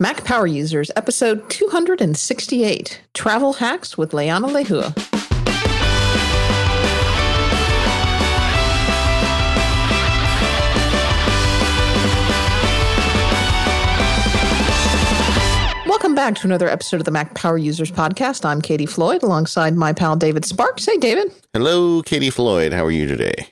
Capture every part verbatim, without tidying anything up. Mac Power Users, episode two hundred sixty-eight, Travel Hacks with Liana Lehua. Welcome back to another episode of the Mac Power Users podcast. I'm Katie Floyd alongside my pal David Sparks. Hey, David. Hello, Katie Floyd. How are you today?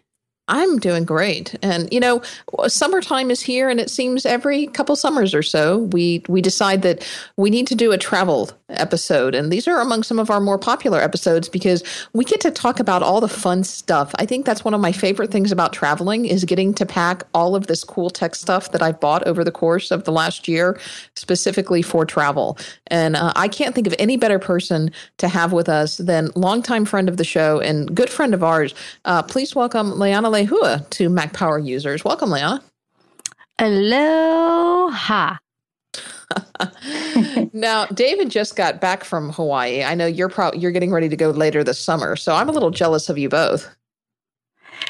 I'm doing great. And, you know, summertime is here, and it seems every couple summers or so, we, we decide that we need to do a travel episode. And these are among some of our more popular episodes because we get to talk about all the fun stuff. I think that's one of my favorite things about traveling is getting to pack all of this cool tech stuff that I've bought over the course of the last year specifically for travel. And uh, I can't think of any better person to have with us than longtime friend of the show and good friend of ours. Uh, please welcome Liana Lehua to Mac Power Users. Welcome, Liana. Aloha. Now, David just got back from Hawaii. I know you're pro- you're getting ready to go later this summer, so I'm a little jealous of you both.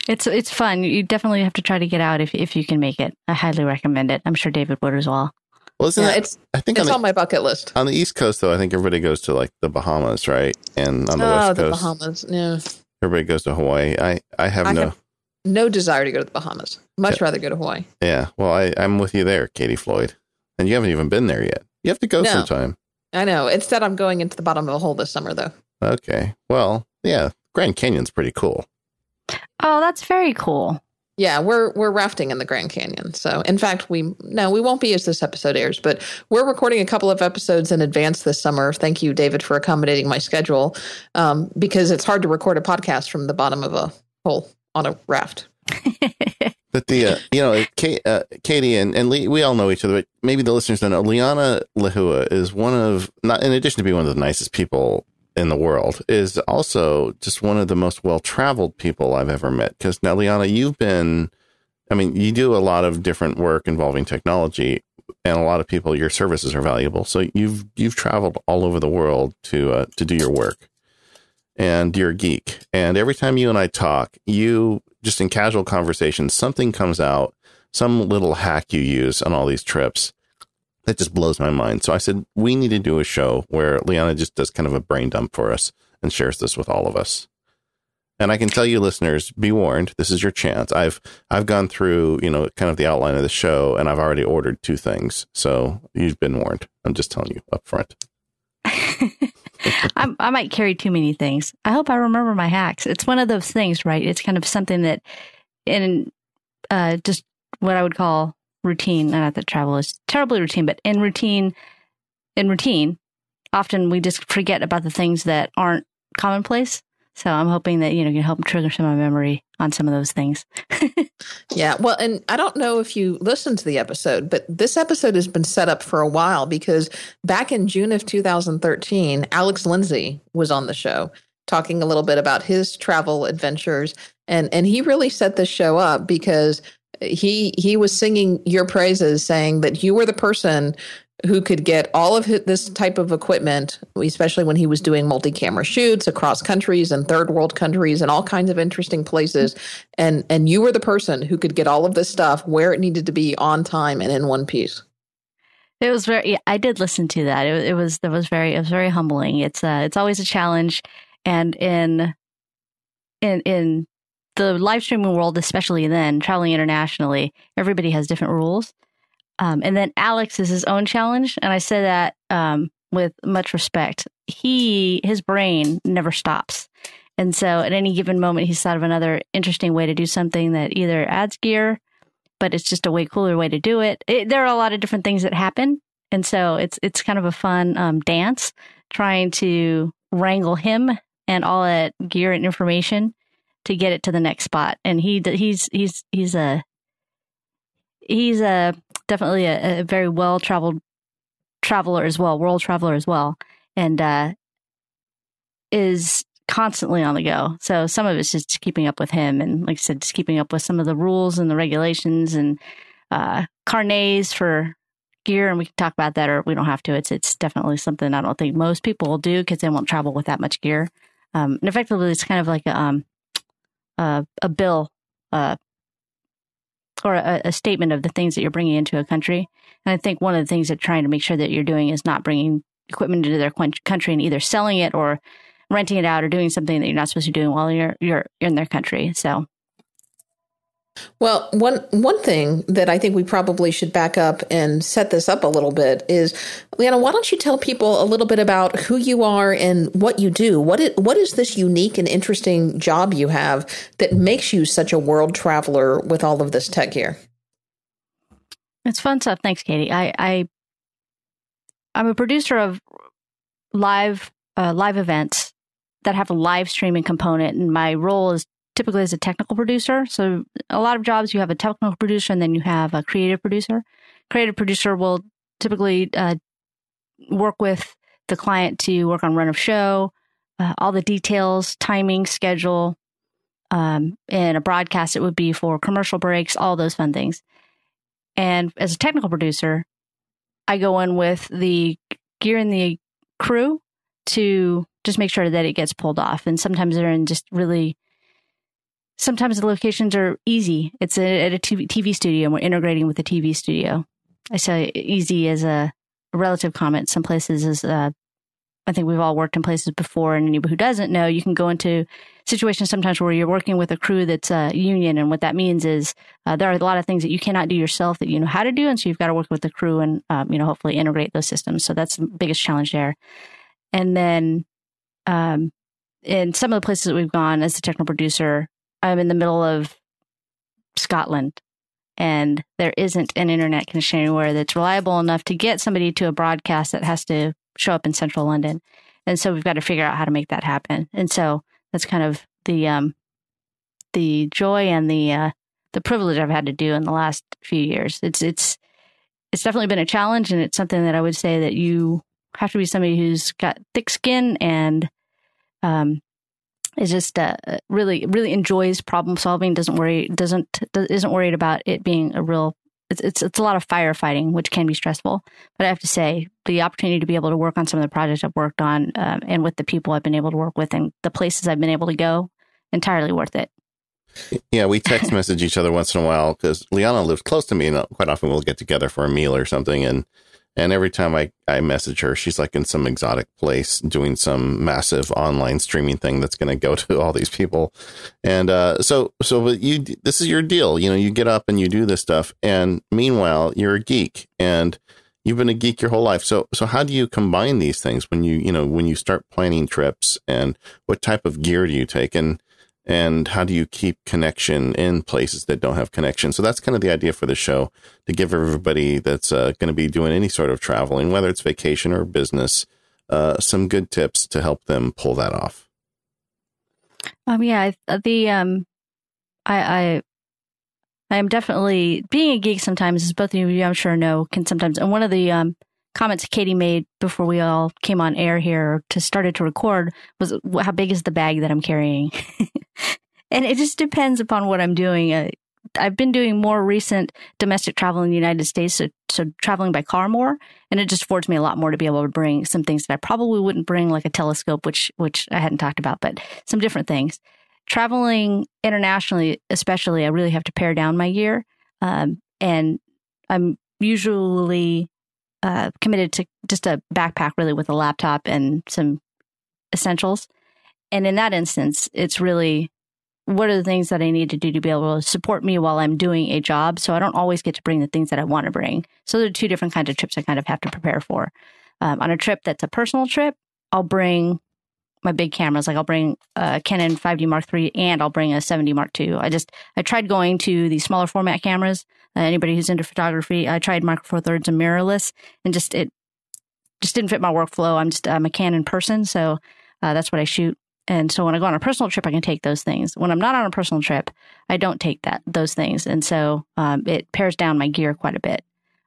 It's it's fun. You definitely have to try to get out if if you can make it. I highly recommend it. I'm sure David would as well. Well, isn't yeah, that, it's I think it's on, the, on my bucket list. On the East Coast, though, I think everybody goes to like the Bahamas, right? And on the oh, West Coast, the Bahamas. Yeah, everybody goes to Hawaii. I I have I no. Have, No desire to go to the Bahamas. Much yeah. rather go to Hawaii. Yeah. Well, I, I'm with you there, Katie Floyd. And you haven't even been there yet. You have to go no. sometime. I know. Instead, I'm going into the bottom of a hole this summer, though. Okay. Well, yeah. Grand Canyon's pretty cool. Oh, that's very cool. Yeah, we're we're rafting in the Grand Canyon. So, in fact, we no, we won't be as this episode airs, but we're recording a couple of episodes in advance this summer. Thank you, David, for accommodating my schedule, um, because it's hard to record a podcast from the bottom of a hole. On a raft. But the, uh, you know, Kate, uh, Katie and, and Lee, we all know each other, but maybe the listeners don't know. Liana Lehua is one of, not in addition to being one of the nicest people in the world, is also just one of the most well-traveled people I've ever met. Because now, Liana, you've been, I mean, you do a lot of different work involving technology, and a lot of people, your services are valuable. So you've, you've traveled all over the world to, uh, to do your work. And you're a geek. And every time you and I talk, you just in casual conversation, something comes out, some little hack you use on all these trips that just blows my mind. So I said, we need to do a show where Liana just does kind of a brain dump for us and shares this with all of us. And I can tell you, listeners, be warned, this is your chance. I've I've gone through, you know, kind of the outline of the show, and I've already ordered two things. So you've been warned. I'm just telling you up front. I'm, I might carry too many things. I hope I remember my hacks. It's one of those things, right? It's kind of something that in uh, just what I would call routine, not that travel is terribly routine, but in routine, in routine, often we just forget about the things that aren't commonplace. So I'm hoping that, you know, you help trigger some of my memory on some of those things. Yeah. Well, and I don't know if you listened to the episode, but this episode has been set up for a while because back in June of two thousand thirteen, Alex Lindsay was on the show talking a little bit about his travel adventures. And, and he really set this show up because he, he was singing your praises, saying that you were the person who could get all of this type of equipment, especially when he was doing multi-camera shoots across countries and third world countries and all kinds of interesting places. And and you were the person who could get all of this stuff where it needed to be on time and in one piece. It was very, yeah, I did listen to that. It, it was, that was very, it was very humbling. It's uh, it's always a challenge. And in, in, in the live streaming world, especially then traveling internationally, everybody has different rules. Um, and then Alex is his own challenge. And I say that um, with much respect. He, his brain never stops. And so at any given moment, he's thought of another interesting way to do something that either adds gear, but it's just a way cooler way to do it. it there are a lot of different things that happen. And so it's it's kind of a fun um, dance trying to wrangle him and all that gear and information to get it to the next spot. And he he's he's he's a he's a definitely a, a very well-traveled traveler as well, world traveler as well, and uh, is constantly on the go. So some of it's just keeping up with him and, like I said, just keeping up with some of the rules and the regulations and uh, carnets for gear, and we can talk about that, or we don't have to. It's it's definitely something I don't think most people will do because they won't travel with that much gear. Um, and effectively, it's kind of like a, um, a, a bill, uh or a, a statement of the things that you're bringing into a country. And I think one of the things that trying to make sure that you're doing is not bringing equipment into their country and either selling it or renting it out or doing something that you're not supposed to be doing while you're you're in their country. So, well, one one thing that I think we probably should back up and set this up a little bit is, Liana, why don't you tell people a little bit about who you are and what you do? What is, what is this unique and interesting job you have that makes you such a world traveler with all of this tech here? It's fun stuff. Thanks, Katie. I, I I'm a producer of live uh, live events that have a live streaming component, and my role is typically as a technical producer. So a lot of jobs, you have a technical producer and then you have a creative producer. Creative producer will typically uh, work with the client to work on run of show, uh, all the details, timing, schedule. Um, in a broadcast, it would be for commercial breaks, all those fun things. And as a technical producer, I go in with the gear and the crew to just make sure that it gets pulled off. And sometimes they're in just really, sometimes the locations are easy. It's a, at a T V studio and we're integrating with the T V studio. I say easy as a relative comment. Some places is, uh, I think we've all worked in places before, and anybody who doesn't know, you can go into situations sometimes where you're working with a crew that's a union. And what that means is uh, there are a lot of things that you cannot do yourself that you know how to do. And so you've got to work with the crew and, um, you know, hopefully integrate those systems. So that's the biggest challenge there. And then um, in some of the places that we've gone as the technical producer, I'm in the middle of Scotland and there isn't an internet connection anywhere that's reliable enough to get somebody to a broadcast that has to show up in central London. And so we've got to figure out how to make that happen. And so that's kind of the um, the joy and the uh, the privilege I've had to do in the last few years. It's it's it's definitely been a challenge, and it's something that I would say that you have to be somebody who's got thick skin and um is just uh, really, really enjoys problem solving. Doesn't worry, doesn't isn't worried about it being a real. It's it's it's a lot of firefighting, which can be stressful. But I have to say, the opportunity to be able to work on some of the projects I've worked on, um, and with the people I've been able to work with, and the places I've been able to go, entirely worth it. Yeah, we text message each other once in a while because Liana lives close to me, and quite often we'll get together for a meal or something. And and every time I, I message her, she's like in some exotic place doing some massive online streaming thing that's going to go to all these people. And uh, so so you this is your deal. You know, you get up and you do this stuff. And meanwhile, you're a geek and you've been a geek your whole life. So so how do you combine these things when you, you know, when you start planning trips, and what type of gear do you take, and and how do you keep connection in places that don't have connection? So that's kind of the idea for the show, to give everybody that's uh, going to be doing any sort of traveling, whether it's vacation or business, uh, some good tips to help them pull that off. Um, yeah, the um, I, I I am definitely being a geek sometimes, as both of you, I'm sure, know, can sometimes. And one of the um, comments Katie made before we all came on air here to started to record was, how big is the bag that I'm carrying? And it just depends upon what I'm doing. Uh, I've been doing more recent domestic travel in the United States, so, so traveling by car more, and it just affords me a lot more to be able to bring some things that I probably wouldn't bring, like a telescope, which which I hadn't talked about, but some different things. Traveling internationally, especially, I really have to pare down my gear, um, and I'm usually uh, committed to just a backpack, really, with a laptop and some essentials. And in that instance, it's really, what are the things that I need to do to be able to support me while I'm doing a job? So I don't always get to bring the things that I want to bring. So there are two different kinds of trips I kind of have to prepare for. Um, on a trip that's a personal trip, I'll bring my big cameras. Like I'll bring a Canon five D Mark three and I'll bring a seven D Mark two. I just, I tried going to the smaller format cameras. Uh, anybody who's into photography, I tried Mark Four Thirds and mirrorless, and just, it just didn't fit my workflow. I'm just, I'm a Canon person. So uh, that's what I shoot. And so when I go on a personal trip, I can take those things. When I'm not on a personal trip, I don't take that those things. And so um, it pares down my gear quite a bit.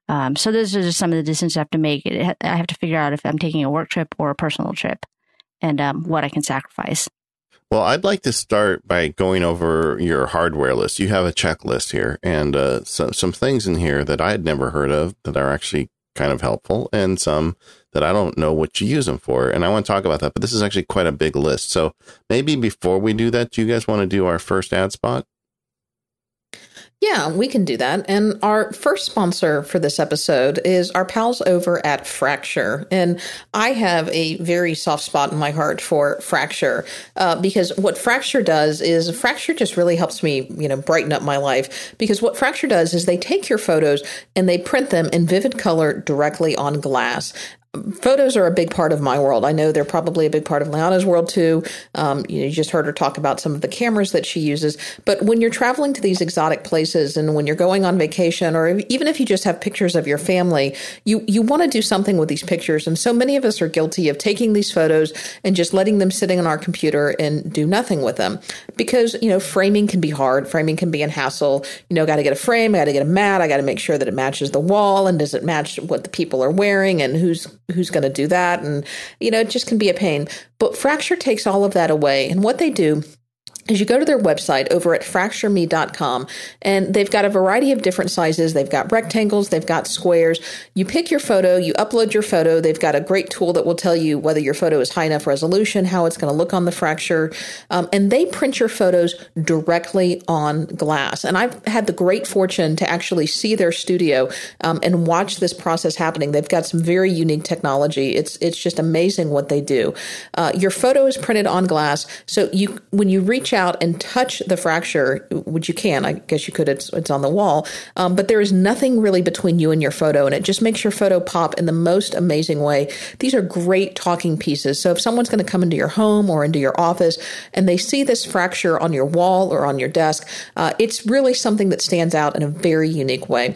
Um, so those are just some of the decisions I have to make. It, I have to figure out if I'm taking a work trip or a personal trip, and um, what I can sacrifice. Well, I'd like to start by going over your hardware list. You have a checklist here, and uh, so, some things in here that I had never heard of that are actually kind of helpful, and some that I don't know what you use them for. And I want to talk about that, but this is actually quite a big list. So maybe before we do that, do you guys want to do our first ad spot? Yeah, we can do that. And our first sponsor for this episode is our pals over at Fracture. And I have a very soft spot in my heart for Fracture uh, because what Fracture does is Fracture just really helps me, you know, brighten up my life, because what Fracture does is they take your photos and they print them in vivid color directly on glass. Photos are a big part of my world. I know they're probably a big part of Liana's world too. Um, you know, you just heard her talk about some of the cameras that she uses. But when you're traveling to these exotic places and when you're going on vacation, or even if you just have pictures of your family, you, you want to do something with these pictures. And so many of us are guilty of taking these photos and just letting them sitting on our computer and do nothing with them, because, you know, framing can be hard. Framing can be a hassle. You know, got to get a frame. I got to get a mat. I got to make sure that it matches the wall. And does it match what the people are wearing and who's who's going to do that? And, you know, it just can be a pain. But Fracture takes all of that away. And what they do is you go to their website over at Fracture Me dot com, and they've got a variety of different sizes. They've got rectangles, they've got squares. You pick your photo, you upload your photo. They've got a great tool that will tell you whether your photo is high enough resolution, how it's going to look on the Fracture. Um, and they print your photos directly on glass. And I've had the great fortune to actually see their studio um, and watch this process happening. They've got some very unique technology. It's it's just amazing what they do. Uh, your photo is printed on glass, so you when you reach out and touch the Fracture, which you can, I guess you could, it's, it's on the wall, um, but there is nothing really between you and your photo, and it just makes your photo pop in the most amazing way. These are great talking pieces. So if someone's going to come into your home or into your office and they see this Fracture on your wall or on your desk, uh, it's really something that stands out in a very unique way.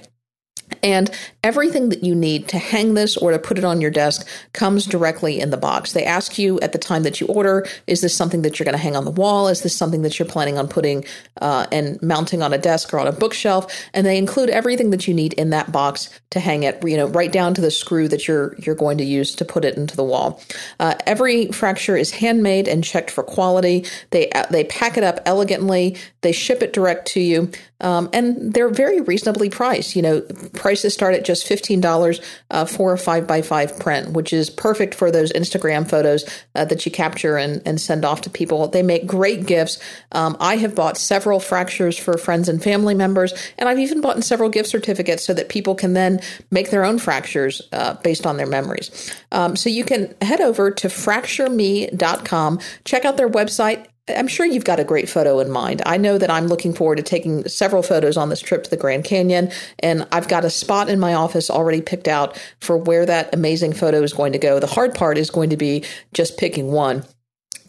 And everything that you need to hang this or to put it on your desk comes directly in the box. They ask you at the time that you order, is this something that you're going to hang on the wall? Is this something that you're planning on putting uh, and mounting on a desk or on a bookshelf? And they include everything that you need in that box to hang it, you know, right down to the screw that you're you're going to use to put it into the wall. Uh, every Fracture is handmade and checked for quality. They they pack it up elegantly. They ship it direct to you, um, and they're very reasonably priced. You know, prices start at just fifteen dollars uh, for a five by five print, which is perfect for those Instagram photos uh, that you capture and, and send off to people. They make great gifts. Um, I have bought several Fractures for friends and family members, and I've even bought several gift certificates so that people can then make their own Fractures uh, based on their memories. Um, so you can head over to Fracture Me dot com, check out their website. I'm sure you've got a great photo in mind. I know that I'm looking forward to taking several photos on this trip to the Grand Canyon, and I've got a spot in my office already picked out for where that amazing photo is going to go. The hard part is going to be just picking one.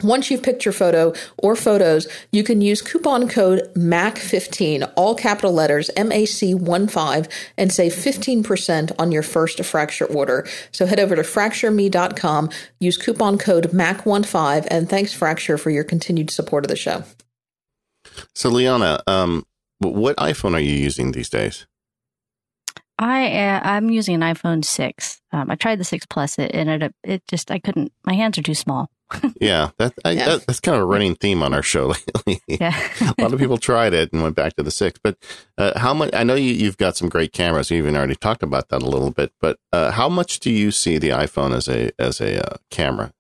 Once you've picked your photo or photos, you can use coupon code M A C fifteen, all capital letters, M A C fifteen, and save fifteen percent on your first Fracture order. So head over to Fracture Me dot com, use coupon code M A C fifteen, and thanks, Fracture, for your continued support of the show. So, Liana, um, what iPhone are you using these days? I uh, I'm using an iPhone six. Um, I tried the six Plus. It ended up, it just, I couldn't, my hands are too small. yeah, that, I, yeah. That that's kind of a running theme on our show lately. Yeah. A lot of people tried it and went back to the six. But uh, how much? I know you, you've got some great cameras. You even already talked about that a little bit. But uh, how much do you see the iPhone as a as a uh, camera?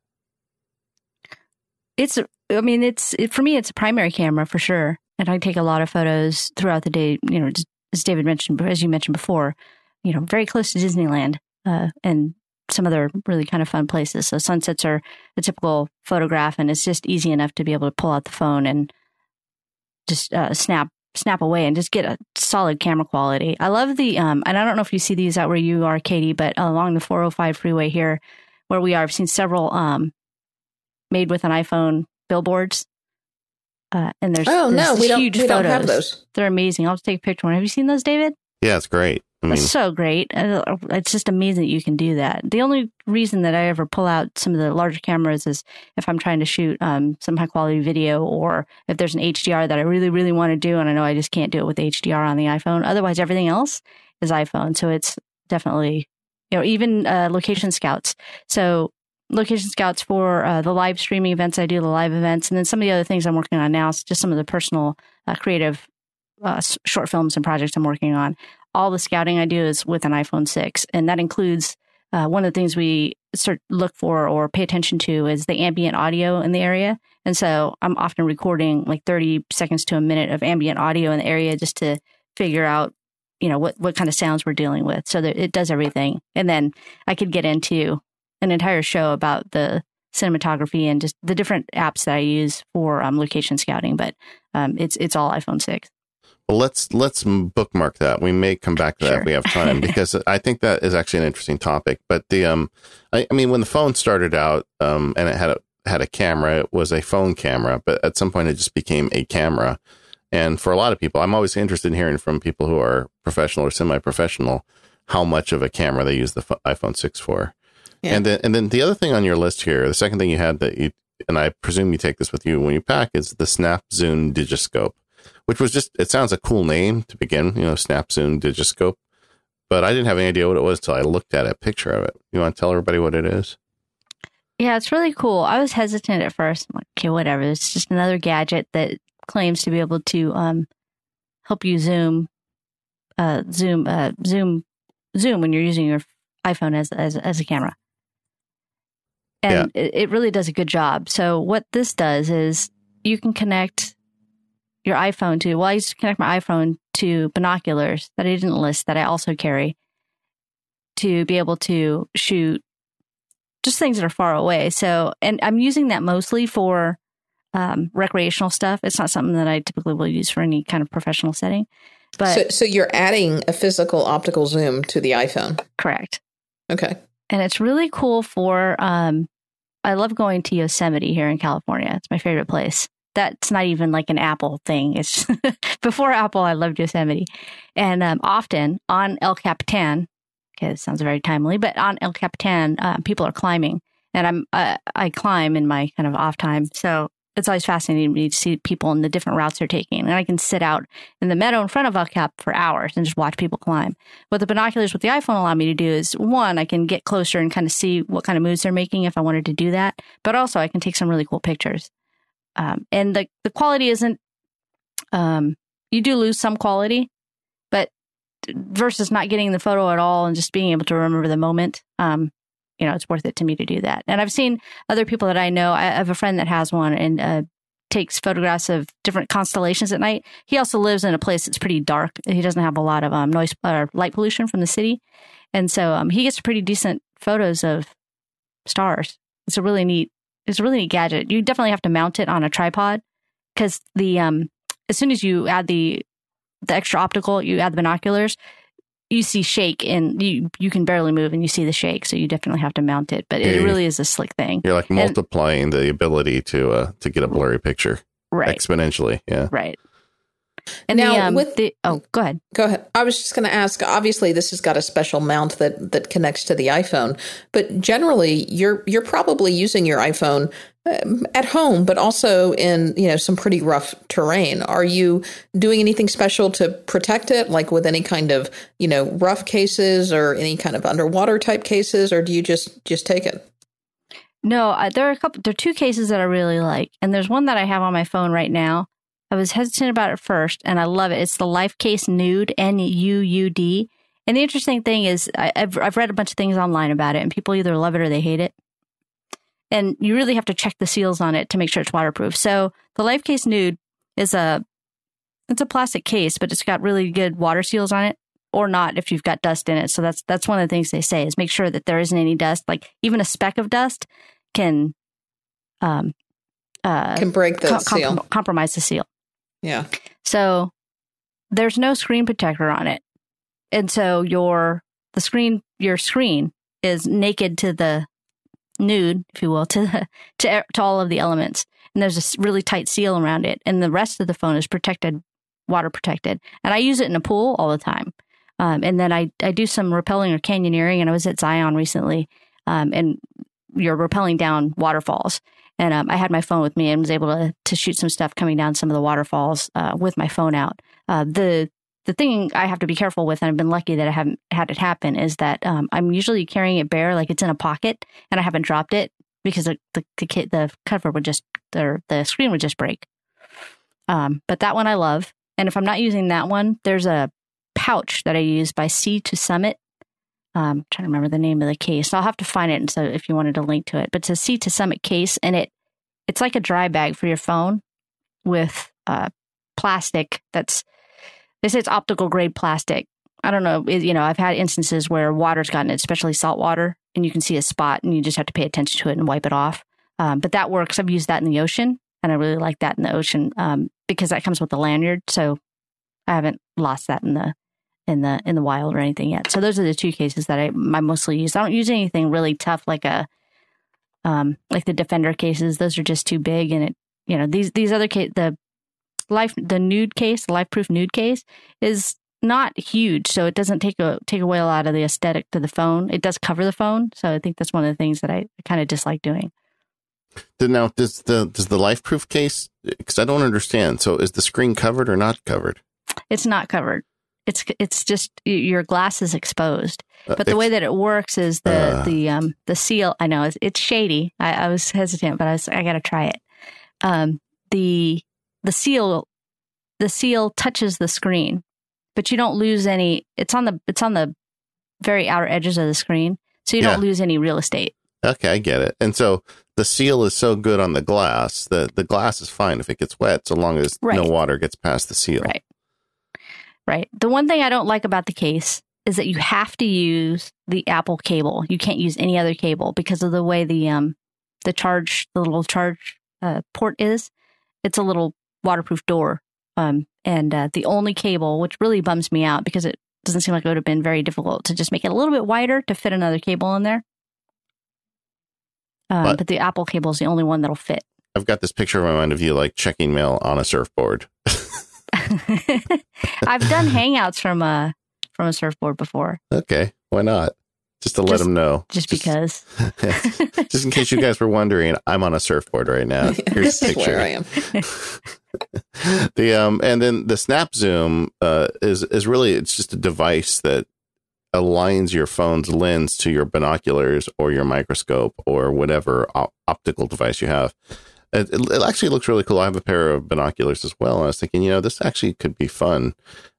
It's. I mean, it's it, for me, it's a primary camera for sure, and I take a lot of photos throughout the day. You know, as David mentioned, as you mentioned before, you know, very close to Disneyland uh, and some other really kind of fun places. So sunsets are a typical photograph, and it's just easy enough to be able to pull out the phone and just uh, snap snap away and just get a solid camera quality. I love the, um, and I don't know if you see these out where you are, Katie, but along the four oh five freeway here where we are, I've seen several um, made with an iPhone billboards. Uh, and there's, oh, there's no, we huge don't, we photos. Don't have those. They're amazing. I'll take a picture one. Have you seen those, David? Yeah, it's great. I mean, it's so great. It's just amazing that you can do that. The only reason that I ever pull out some of the larger cameras is if I'm trying to shoot um, some high quality video, or if there's an H D R that I really, really want to do. And I know I just can't do it with H D R on the iPhone. Otherwise, everything else is iPhone. So it's definitely, you know, even uh, location scouts. So location scouts for uh, the live streaming events. I do the live events. And then some of the other things I'm working on now is just some of the personal uh, creative uh, short films and projects I'm working on. All the scouting I do is with an iPhone six, and that includes uh, one of the things we search, look for or pay attention to is the ambient audio in the area. And so I'm often recording like thirty seconds to a minute of ambient audio in the area just to figure out, you know, what, what kind of sounds we're dealing with. So that it does everything. And then I could get into an entire show about the cinematography and just the different apps that I use for um, location scouting. But um, it's it's all iPhone six. Well, let's let's bookmark that. We may come back to that sure. if we have time, because I think that is actually an interesting topic. But the um, I, I mean, when the phone started out um, and it had a had a camera, it was a phone camera. But at some point, it just became a camera. And for a lot of people, I'm always interested in hearing from people who are professional or semi-professional how much of a camera they use the iPhone six for. Yeah. And then and then the other thing on your list here, the second thing you had that you, and I presume you take this with you when you pack, is the Snap Zoom Digiscope, which was just, it sounds a cool name to begin, you know, Snap Zoom Digiscope. But I didn't have any idea what it was till I looked at a picture of it. You want to tell everybody what it is? Yeah, it's really cool. I was hesitant at first. I'm like, okay, whatever. It's just another gadget that claims to be able to um, help you zoom, uh, zoom, uh, zoom, zoom when you're using your iPhone as as, as a camera. And yeah. it, it really does a good job. So what this does is you can connect your iPhone to, well, I used to connect my iPhone to binoculars that I didn't list that I also carry to be able to shoot just things that are far away. So, and I'm using that mostly for um, recreational stuff. It's not something that I typically will use for any kind of professional setting. But so, so you're adding a physical optical zoom to the iPhone. Correct. Okay. And it's really cool for, um, I love going to Yosemite here in California. It's my favorite place. That's not even like an Apple thing. It's before Apple, I loved Yosemite. And um, often on El Capitan, okay, this sounds very timely, but on El Capitan, uh, people are climbing. And I'm uh, I climb in my kind of off time. So it's always fascinating to me to see people and the different routes they're taking. And I can sit out in the meadow in front of El Cap for hours and just watch people climb. What the binoculars with the iPhone allow me to do is, one, I can get closer and kind of see what kind of moves they're making if I wanted to do that. But also I can take some really cool pictures. Um, and the, the quality isn't, um, you do lose some quality, but versus not getting the photo at all and just being able to remember the moment, um, you know, it's worth it to me to do that. And I've seen other people that I know, I have a friend that has one and uh, takes photographs of different constellations at night. He also lives in a place that's pretty dark. He doesn't have a lot of um, noise or light pollution from the city. And so um, he gets pretty decent photos of stars. It's a really neat It's a really neat gadget. You definitely have to mount it on a tripod because the um, as soon as you add the the extra optical, you add the binoculars, you see shake and you you can barely move and you see the shake. So you definitely have to mount it. But it yeah, really is a slick thing. You're like multiplying and, the ability to uh, to get a blurry picture right. exponentially. Yeah, right. And now the, um, with the oh, go ahead, go ahead. I was just going to ask. Obviously, this has got a special mount that that connects to the iPhone. But generally, you're you're probably using your iPhone um, at home, but also in you know some pretty rough terrain. Are you doing anything special to protect it, like with any kind of you know rough cases or any kind of underwater type cases, or do you just just take it? No, uh, there are a couple. There are two cases that I really like, and there's one that I have on my phone right now. I was hesitant about it first, and I love it. It's the LifeProof Nude, N U U D. And the interesting thing is I, I've, I've read a bunch of things online about it, and people either love it or they hate it. And you really have to check the seals on it to make sure it's waterproof. So the LifeProof Nude is a it's a plastic case, but it's got really good water seals on it, or not if you've got dust in it. So that's that's one of the things they say is make sure that there isn't any dust. Like even a speck of dust can, um, uh, can break the com- seal. Com- compromise the seal. Yeah. So there's no screen protector on it. And so your the screen your screen is naked to the nude, if you will, to the, to to all of the elements. And there's a really tight seal around it. And the rest of the phone is protected, water protected. And I use it in a pool all the time. Um, and then I, I do some rappelling or canyoneering. And I was at Zion recently. Um, and you're rappelling down waterfalls. And um, I had my phone with me and was able to to shoot some stuff coming down some of the waterfalls uh, with my phone out. Uh, the the thing I have to be careful with, and I've been lucky that I haven't had it happen, is that um, I'm usually carrying it bare, like it's in a pocket, and I haven't dropped it because the the, the, kit, the cover would just, or the screen would just break. Um, but that one I love. And if I'm not using that one, there's a pouch that I use by Sea to Summit. Um, I'm trying to remember the name of the case. I'll have to find it. And so if you wanted to link to it, but it's a Sea to Summit case, and it it's like a dry bag for your phone with uh, plastic that's They say it's optical grade plastic. I don't know. It, you know, I've had instances where water's gotten it, especially salt water, and you can see a spot and you just have to pay attention to it and wipe it off. Um, but that works. I've used that in the ocean, and I really like that in the ocean um, because that comes with the lanyard. So I haven't lost that in the in the in the wild or anything yet. So those are the two cases that I, I mostly use. I don't use anything really tough like a um, like the Defender cases. Those are just too big, and it you know these these other case the life the nude case, the LifeProof Nude case is not huge, so it doesn't take a, take away a lot of the aesthetic to the phone. It does cover the phone, so I think that's one of the things that I kind of dislike doing. Now, does the does the LifeProof case? Because I don't understand. So, is the screen covered or not covered? It's not covered. It's it's just your glass is exposed. But uh, the way that it works is the uh, the um the seal. I know it's, it's shady. I, I was hesitant, but I was I got to try it. Um the the seal the seal touches the screen. But you don't lose any. It's on the it's on the very outer edges of the screen, so you yeah. don't lose any real estate. Okay, I get it. And so the seal is so good on the glass that the glass is fine if it gets wet, so long as right. no water gets past the seal. Right. Right. The one thing I don't like about the case is that you have to use the Apple cable. You can't use any other cable because of the way the um the charge the little charge uh, port is. It's a little waterproof door. Um, and uh, the only cable, which really bums me out because it doesn't seem like it would have been very difficult to just make it a little bit wider to fit another cable in there. Um, but, but the Apple cable is the only one that'll fit. I've got this picture in my mind of you like checking mail on a surfboard. I've done Hangouts from a, from a surfboard before. Okay, why not? Just to just, let them know. Just, just because. Just in case you guys were wondering, I'm on a surfboard right now. Here's the picture. Where I am. the um, and then the Snap Zoom uh, is is really it's just a device that aligns your phone's lens to your binoculars or your microscope or whatever op- optical device you have. It, it, it actually looks really cool. I have a pair of binoculars as well. And I was thinking, you know, this actually could be fun.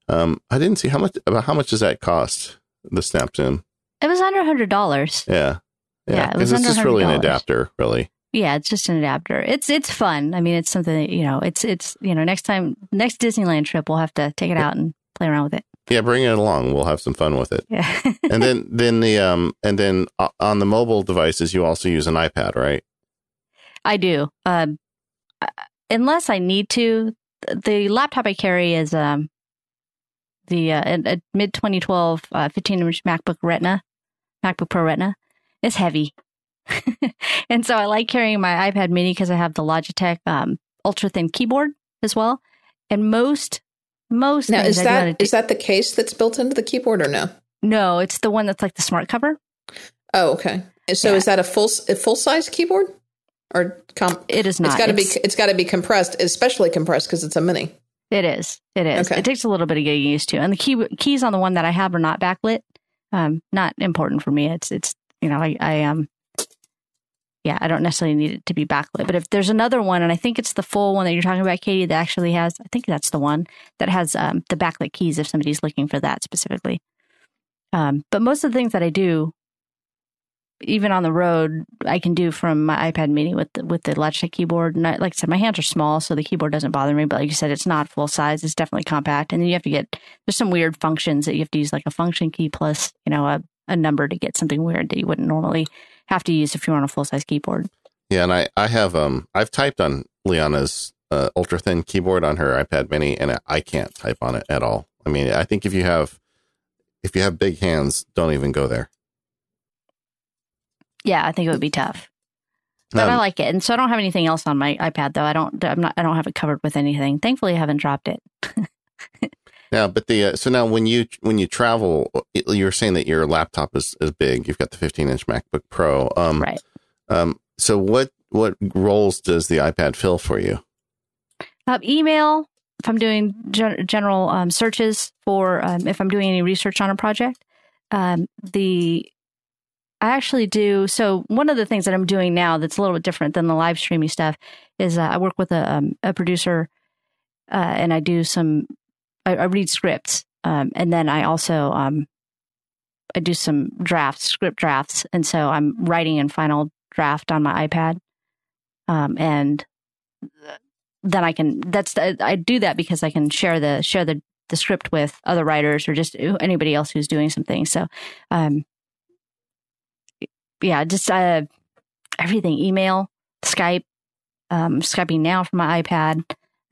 Um, I didn't see how much about how much does that cost? The Snap Zoom. It was under one hundred dollars. Yeah. Yeah. Because yeah, it it's just really an adapter, really. Yeah, it's just an adapter. It's it's fun. I mean, it's something that, you know, it's, it's you know, next time, next Disneyland trip, we'll have to take it yeah. out and play around with it. Yeah, bring it along. We'll have some fun with it. Yeah. and then, then the, um, and then on the mobile devices, you also use an iPad, right? I do. Um, unless I need to. The laptop I carry is um, the uh, a mid twenty twelve uh, fifteen inch MacBook Retina. MacBook Pro Retina. It's heavy. And so I like carrying my iPad mini because I have the Logitech um, Ultra-Thin Keyboard as well. And most, most now, is that do, is that the case that's built into the keyboard or no? No, it's the one that's like the smart cover. Oh, okay. So yeah. Is that a full a full-size keyboard? Or com- It is not. It's got to be It's got to be compressed, especially compressed because it's a mini. It is. It is. Okay. It takes a little bit of getting used to. And the key, keys on the one that I have are not backlit. Um, not important for me. It's, it's, you know, I, I, um, yeah, I don't necessarily need it to be backlit, but if there's another one, and I think it's the full one that you're talking about, Katie, that actually has, I think that's the one that has, um, the backlit keys if somebody's looking for that specifically. Um, but most of the things that I do, even on the road, I can do from my iPad mini with, the, with the Logitech keyboard. And I, like I said, my hands are small, so the keyboard doesn't bother me. But like you said, it's not full size. It's definitely compact. And then you have to get, there's some weird functions that you have to use, like a function key plus, you know, a, a number to get something weird that you wouldn't normally have to use if you're on a full size keyboard. Yeah. And I, I have, um, I've typed on Liana's uh, ultra thin keyboard on her iPad mini, and I can't type on it at all. I mean, I think if you have, if you have big hands, don't even go there. Yeah, I think it would be tough, but um, I like it, and so I don't have anything else on my iPad though. I don't, I'm not, I don't have it covered with anything. Thankfully, I haven't dropped it. Yeah, but the uh, so now when you when you travel, you're saying that your laptop is, is big. You've got the fifteen inch MacBook Pro, um, right? Um, so what what roles does the iPad fill for you? Uh, email, if I'm doing gen- general um, searches, or um, if I'm doing any research on a project, um, the I actually do. So one of the things that I'm doing now that's a little bit different than the live streaming stuff is uh, I work with a, um, a producer uh, and I do some, I, I read scripts um, and then I also, um, I do some drafts, script drafts. And so I'm writing in final draft on my iPad. Um, and then I can, that's, the, I do that because I can share the, share the the script with other writers or just anybody else who's doing something. So, um, yeah, just uh, everything, email, Skype, um, Skyping now from my iPad.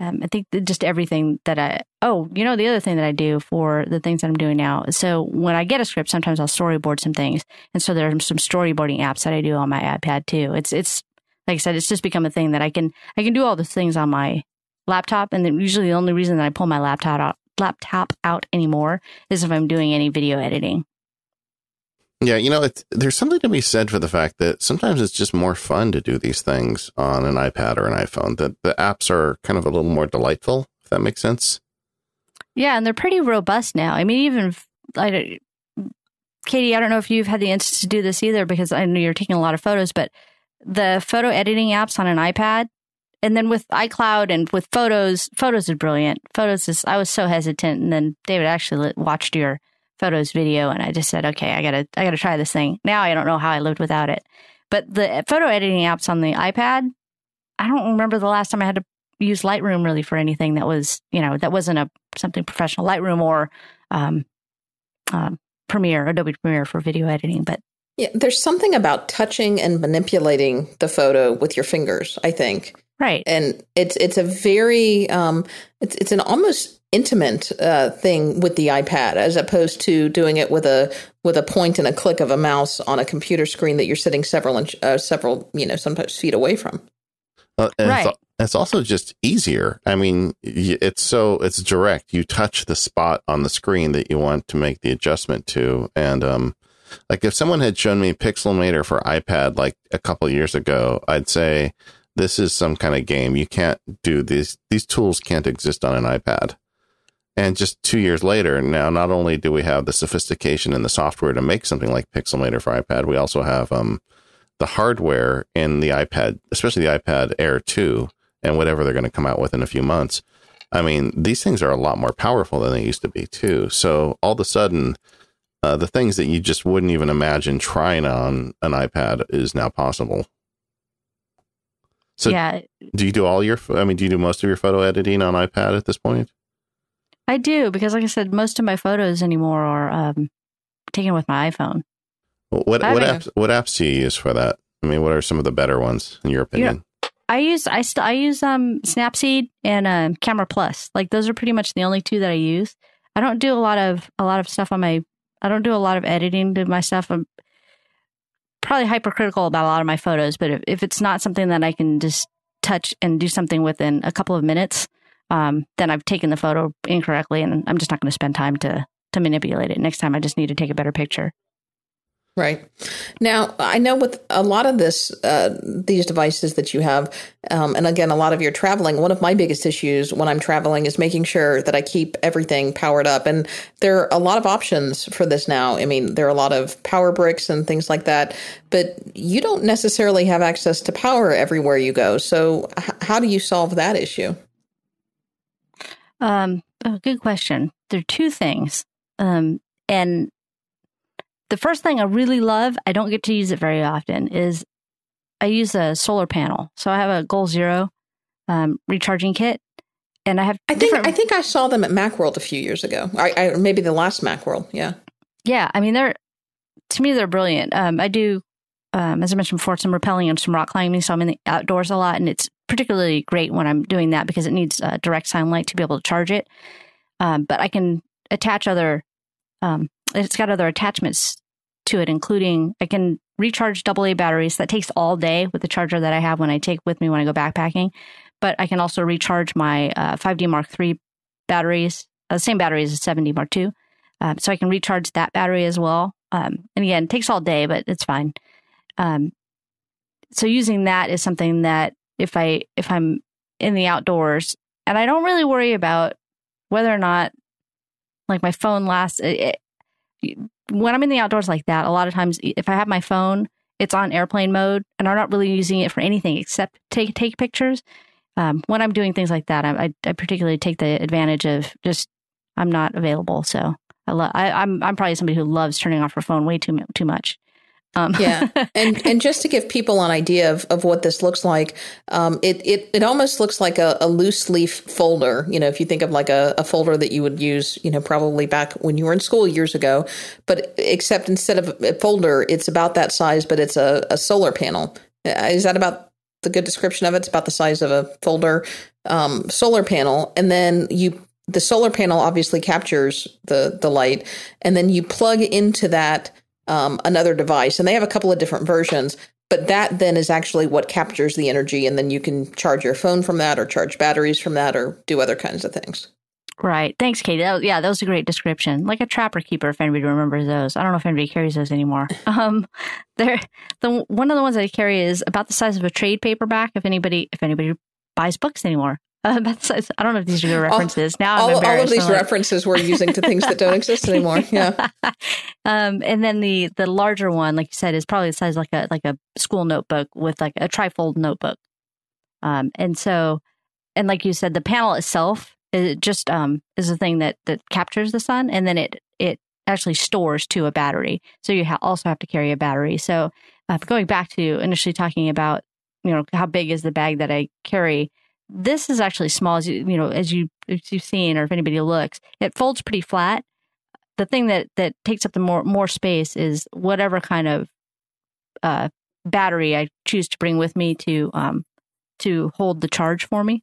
Um, I think just everything that I, oh, you know, the other thing that I do for the things that I'm doing now. So when I get a script, sometimes I'll storyboard some things. And so there are some storyboarding apps that I do on my iPad too. It's, it's, like I said, it's just become a thing that I can, I can do all those things on my laptop. And then usually the only reason that I pull my laptop out, laptop out anymore is if I'm doing any video editing. Yeah, you know, it's, there's something to be said for the fact that sometimes it's just more fun to do these things on an iPad or an iPhone. That the apps are kind of a little more delightful, if that makes sense. Yeah, and they're pretty robust now. I mean, even I don't, Katie, I don't know if you've had the instance to do this either, because I know you're taking a lot of photos, but the photo editing apps on an iPad, and then with iCloud and with Photos, Photos is brilliant. Photos is, I was so hesitant, and then David actually watched your Photos video, and I just said, okay, I gotta, I gotta try this thing. Now I don't know how I lived without it. But the photo editing apps on the iPad, I don't remember the last time I had to use Lightroom really for anything that was, you know, that wasn't a something professional. Lightroom or um, uh, Premiere, Adobe Premiere for video editing. But yeah, there's something about touching and manipulating the photo with your fingers, I think. Right, and it's it's a very um, it's it's an almost intimate uh, thing with the iPad, as opposed to doing it with a with a point and a click of a mouse on a computer screen that you're sitting several inch, uh, several you know sometimes feet away from. Uh, and right. It's, it's also just easier. I mean, it's so it's direct. You touch the spot on the screen that you want to make the adjustment to, and um, like if someone had shown me Pixelmator for iPad like a couple of years ago, I'd say this is some kind of game. You can't do these. These tools can't exist on an iPad. And just two years later, now not only do we have the sophistication in the software to make something like Pixelmator for iPad, we also have um, the hardware in the iPad, especially the iPad Air two and whatever they're going to come out with in a few months. I mean, these things are a lot more powerful than they used to be, too. So all of a sudden, uh, the things that you just wouldn't even imagine trying on an iPad is now possible. So yeah. do you do all your I mean, do you do most of your photo editing on iPad at this point? I do, because like I said, most of my photos anymore are um, taken with my iPhone. What what apps, what apps do you use for that? I mean, what are some of the better ones in your opinion? You know, I use I st- I use um Snapseed and um, Camera Plus. Like those are pretty much the only two that I use. I don't do a lot of a lot of stuff on my. I don't do a lot of editing to my stuff. I'm probably hypercritical about a lot of my photos, but if, if it's not something that I can just touch and do something within a couple of minutes. Um, then I've taken the photo incorrectly, and I'm just not going to spend time to to manipulate it. Next time, I just need to take a better picture. Right. Now, I know with a lot of this, uh, these devices that you have, um, and again, a lot of your traveling, one of my biggest issues when I'm traveling is making sure that I keep everything powered up. And there are a lot of options for this now. I mean, there are a lot of power bricks and things like that, but you don't necessarily have access to power everywhere you go. So h- how do you solve that issue? Um, oh, good question. There are two things. Um, and the first thing I really love, I don't get to use it very often, is I use a solar panel. So I have a Goal Zero, um, recharging kit, and I have, I different... think, I think I saw them at Macworld a few years ago. I, I maybe the last Macworld. Yeah. Yeah. I mean, they're, to me, they're brilliant. Um, I do, um, as I mentioned before, some rappelling and some rock climbing. So I'm in the outdoors a lot, and it's particularly great when I'm doing that because it needs uh, direct sunlight to be able to charge it. Um, but I can attach other, um, it's got other attachments to it, including I can recharge double A batteries. That takes all day with the charger that I have when I take with me when I go backpacking. But I can also recharge my uh, five D Mark three batteries, the uh, same batteries as seven D Mark two. Um, so I can recharge that battery as well. Um, and again, it takes all day, but it's fine. Um, so using that is something that If I if I'm in the outdoors, and I don't really worry about whether or not like my phone lasts. It, it, when I'm in the outdoors like that, a lot of times if I have my phone, it's on airplane mode, and I'm not really using it for anything except take take pictures. Um, when I'm doing things like that, I, I particularly take the advantage of just I'm not available. So I, lo- I I'm I'm probably somebody who loves turning off her phone way too too much. Um. Yeah. And and just to give people an idea of, of what this looks like, um, it, it, it almost looks like a, a loose leaf folder. You know, if you think of like a, a folder that you would use, you know, probably back when you were in school years ago, but except instead of a folder, it's about that size, but it's a, a solar panel. Is that about the good description of it? It's about the size of a folder, um, solar panel. And then you, the solar panel obviously captures the, the light, and then you plug into that Um, another device, and they have a couple of different versions, but that then is actually what captures the energy. And then you can charge your phone from that, or charge batteries from that, or do other kinds of things. Right. Thanks, Katie. That was, yeah, that was a great description. Like a trapper keeper, if anybody remembers those. I don't know if anybody carries those anymore. Um, they're, the one of the ones I carry is about the size of a trade paperback. If anybody, if anybody buys books anymore. Uh, that's, I don't know if these are your references. All, now I'm all, embarrassed. All of these like, references we're using to things that don't exist anymore. Yeah. Um, and then the the larger one, like you said, is probably the size like a like a school notebook with like a trifold notebook. Um, and so, and like you said, the panel itself it just um is the thing that that captures the sun, and then it it actually stores to a battery. So you ha- also have to carry a battery. So uh, going back to initially talking about, you know, how big is the bag that I carry. This is actually small, as you, you know, as you as you've seen, or if anybody looks, it folds pretty flat. The thing that, that takes up the more more space is whatever kind of uh, battery I choose to bring with me to um, to hold the charge for me.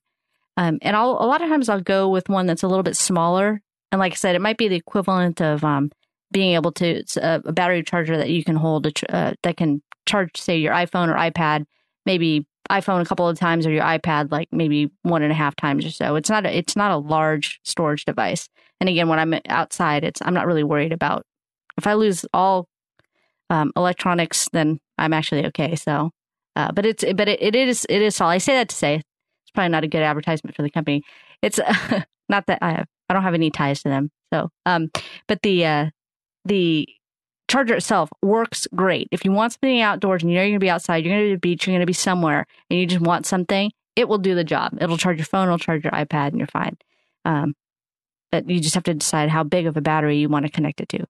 Um, and I'll, a lot of times I'll go with one that's a little bit smaller. And like I said, it might be the equivalent of um, being able to it's a, a battery charger that you can hold a, uh, that can charge, say, your iPhone or iPad, maybe. iPhone a couple of times, or your iPad like maybe one and a half times or so. It's not a, it's not a large storage device. And again, when I'm outside, it's I'm not really worried about if I lose all um, electronics, then I'm actually okay. So, uh, but it's but it, it is it is all I say that to say. It's probably not a good advertisement for the company. It's uh, not that I have, I don't have any ties to them. So, um, but the uh, the charger itself works great. If you want something outdoors and you know you're going to be outside, you're going to be at the beach, you're going to be somewhere, and you just want something, it will do the job. It'll charge your phone, it'll charge your iPad, and you're fine. Um, but you just have to decide how big of a battery you want to connect it to.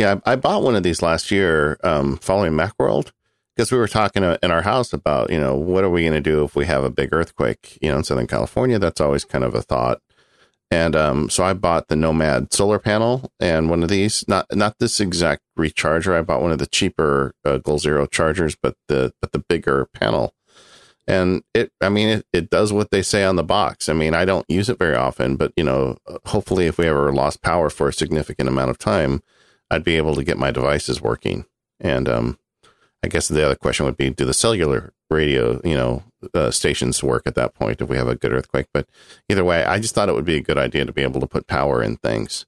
Yeah, I bought one of these last year um, following Macworld, because we were talking in our house about, you know, what are we going to do if we have a big earthquake, you know, in Southern California? That's always kind of a thought. And um, so I bought the Nomad solar panel and one of these, not not this exact recharger. I bought one of the cheaper uh, Goal Zero chargers, but the but the bigger panel. And it, I mean, it, it does what they say on the box. I mean, I don't use it very often, but, you know, hopefully if we ever lost power for a significant amount of time, I'd be able to get my devices working. And um, I guess the other question would be, do the cellular radio, you know, uh, stations work at that point if we have a good earthquake? But either way, I just thought it would be a good idea to be able to put power in things.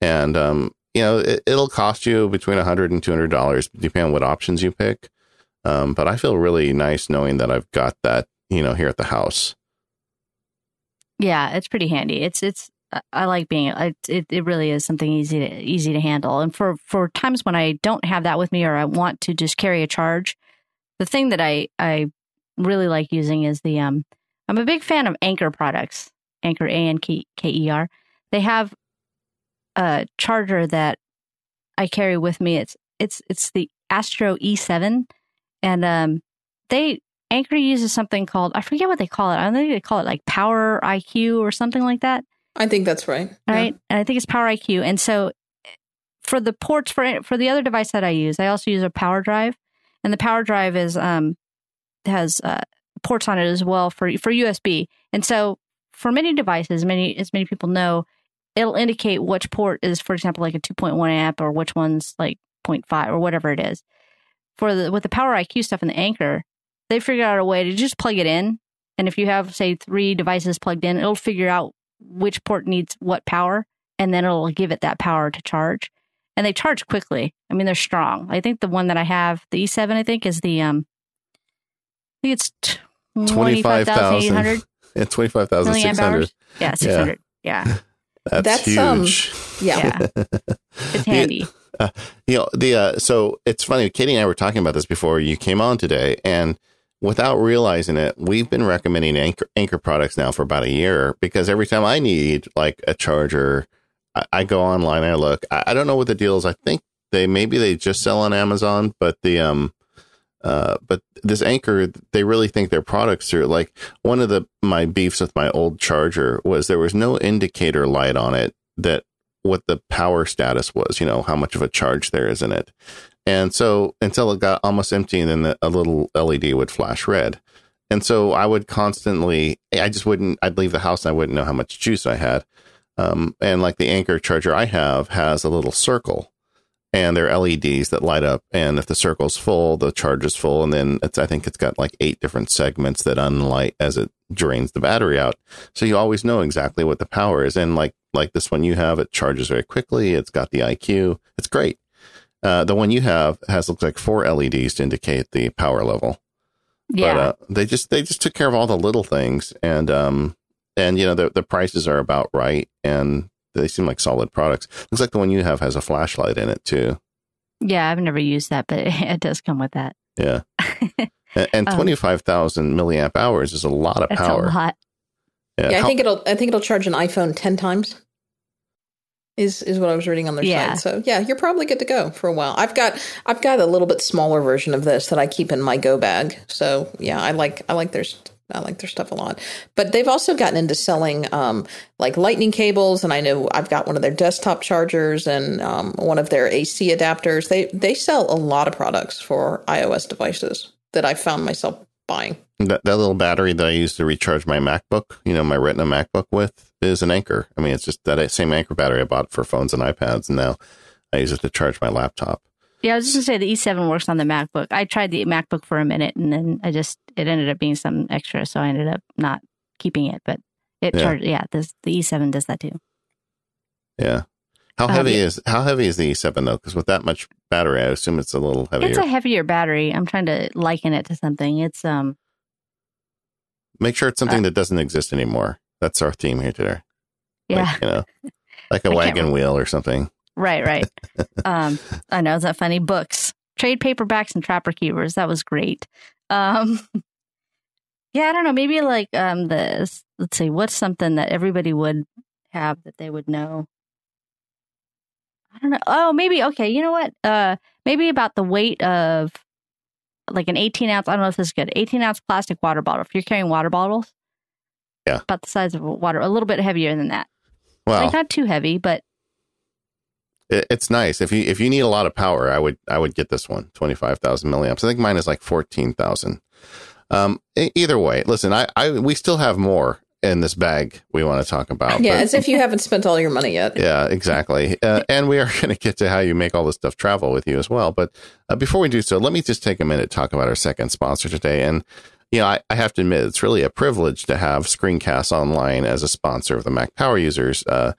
And, um, you know, it, it'll cost you between one hundred dollars and two hundred dollars, depending on what options you pick. Um, but I feel really nice knowing that I've got that, you know, here at the house. Yeah, it's pretty handy. It's, it's, I like being, it, it, it really is something easy to, easy to handle. And for, for times when I don't have that with me, or I want to just carry a charge, the thing that I, I really like using is the, um, I'm a big fan of Anker products, Anker, A N K E R. They have a charger that I carry with me. It's, it's, it's the Astro E seven. And, um, they, Anker uses something called, I forget what they call it. I think they call it like Power I Q or something like that. I think that's right. All right. Yeah. And I think it's Power I Q. And so for the ports, for, for the other device that I use, I also use a power drive. And the power drive is um has uh, ports on it as well for for U S B. And so for many devices, many as many people know, it'll indicate which port is, for example, like a two point one amp, or which one's like zero point five or whatever it is. For the with the Power I Q stuff and the Anker, they figured out a way to just plug it in. And if you have, say, three devices plugged in, it'll figure out which port needs what power, and then it'll give it that power to charge. And they charge quickly. I mean, they're strong. I think the one that I have, the E seven, I think, is the, um, I think it's twenty-five thousand eight hundred. Yeah, twenty-five thousand six hundred. Yeah, six hundred. Yeah. yeah. That's, That's huge. Um, yeah. yeah. It's handy. The, uh, you know, the, uh, so it's funny, Katie and I were talking about this before you came on today, and without realizing it, we've been recommending Anker, Anker products now for about a year, because every time I need like a charger, I go online, I look, I don't know what the deal is. I think they maybe they just sell on Amazon, but the um uh but this Anchor, they really think their products through. Like one of the my beefs with my old charger was there was no indicator light on it that what the power status was, you know, how much of a charge there is in it. And so until it got almost empty, and then the, a little L E D would flash red. And so I would constantly, I just wouldn't, I'd leave the house and I wouldn't know how much juice I had. Um, and like the Anchor charger I have has a little circle, and there are L E Ds that light up. And if the circle's full, the charge is full. And then it's, I think it's got like eight different segments that unlight as it drains the battery out. So you always know exactly what the power is. And like, like this one you have, it charges very quickly. It's got the I Q. It's great. Uh, the one you have has looks like four L E Ds to indicate the power level. Yeah. But uh, they just they just took care of all the little things, and um and you know the the prices are about right, and they seem like solid products. Looks like the one you have has a flashlight in it too. Yeah, I've never used that, but it does come with that. Yeah. and and um, twenty-five thousand milliamp hours is a lot of that's power. That's a lot. Yeah, yeah I How- think it'll I think it'll charge an iPhone ten times. Is is what I was reading on their yeah. site. So yeah, you're probably good to go for a while. I've got I've got a little bit smaller version of this that I keep in my go bag. So yeah, I like I like their I like their stuff a lot. But they've also gotten into selling um, like lightning cables, and I know I've got one of their desktop chargers and um, one of their A C adapters. They they sell a lot of products for iOS devices that I found myself buying. That that little battery that I use to recharge my MacBook, you know, my Retina MacBook with, is an Anchor. I mean, it's just that same Anchor battery I bought for phones and iPads, and now I use it to charge my laptop. Yeah, I was just going to say the E seven works on the MacBook. I tried the MacBook for a minute, and then I just, it ended up being something extra, so I ended up not keeping it, but it yeah. charged, yeah, this, the E seven does that too. Yeah. How um, heavy is how heavy is the E seven, though? Because with that much battery, I assume it's a little heavier. It's a heavier battery. I'm trying to liken it to something. It's, um... Make sure it's something uh, that doesn't exist anymore. That's our theme here today. Yeah. Like, you know, like a wagon wheel or something. Right, right. um, I know. Is that funny? Books, trade paperbacks, and trapper keepers. That was great. Um, yeah, I don't know. Maybe like um, the, let's see, what's something that everybody would have that they would know? I don't know. Oh, maybe. Okay. You know what? Uh, maybe about the weight of like an eighteen ounce, I don't know if this is good, eighteen ounce plastic water bottle. If you're carrying water bottles. Yeah. About the size of water, a little bit heavier than that. Well, like not too heavy, but it, it's nice. If you if you need a lot of power, I would I would get this one, twenty-five thousand milliamps. I think mine is like fourteen thousand. Um, either way, listen, I, I we still have more in this bag we want to talk about. Yeah, but, as if you haven't spent all your money yet. Yeah, exactly. Uh, and we are going to get to how you make all this stuff travel with you as well. But uh, before we do so, let me just take a minute to talk about our second sponsor today. And you know, I, I have to admit, it's really a privilege to have Screencast Online as a sponsor of the Mac Power Users. Uh,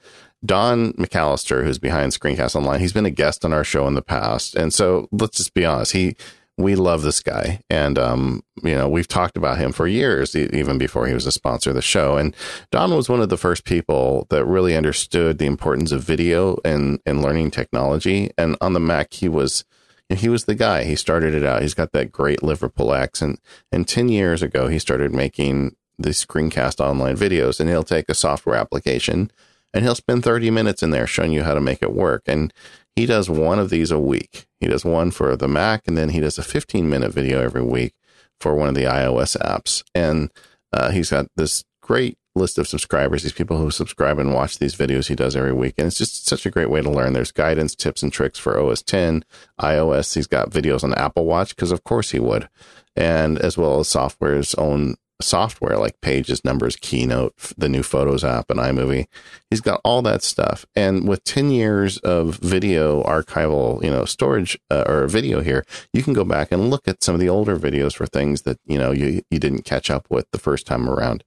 Don McAllister, who's behind Screencast Online, he's been a guest on our show in the past. And so let's just be honest, he we love this guy. And, um, you know, we've talked about him for years, even before he was a sponsor of the show. And Don was one of the first people that really understood the importance of video and, and learning technology. And on the Mac, he was... He was the guy. He started it out. He's got that great Liverpool accent. And, and ten years ago, he started making the Screencast Online videos. And he'll take a software application and he'll spend thirty minutes in there showing you how to make it work. And he does one of these a week. He does one for the Mac, and then he does a fifteen minute video every week for one of the iOS apps. And uh, he's got this great list of subscribers, these people who subscribe and watch these videos he does every week. And it's just such a great way to learn. There's guidance, tips, and tricks for O S ten, iOS. He's got videos on the Apple Watch, because of course he would. And as well as software's own software like Pages, Numbers, Keynote, the new Photos app, and iMovie. He's got all that stuff. And with ten years of video archival, you know, storage uh, or video here, you can go back and look at some of the older videos for things that, you know, you, you didn't catch up with the first time around.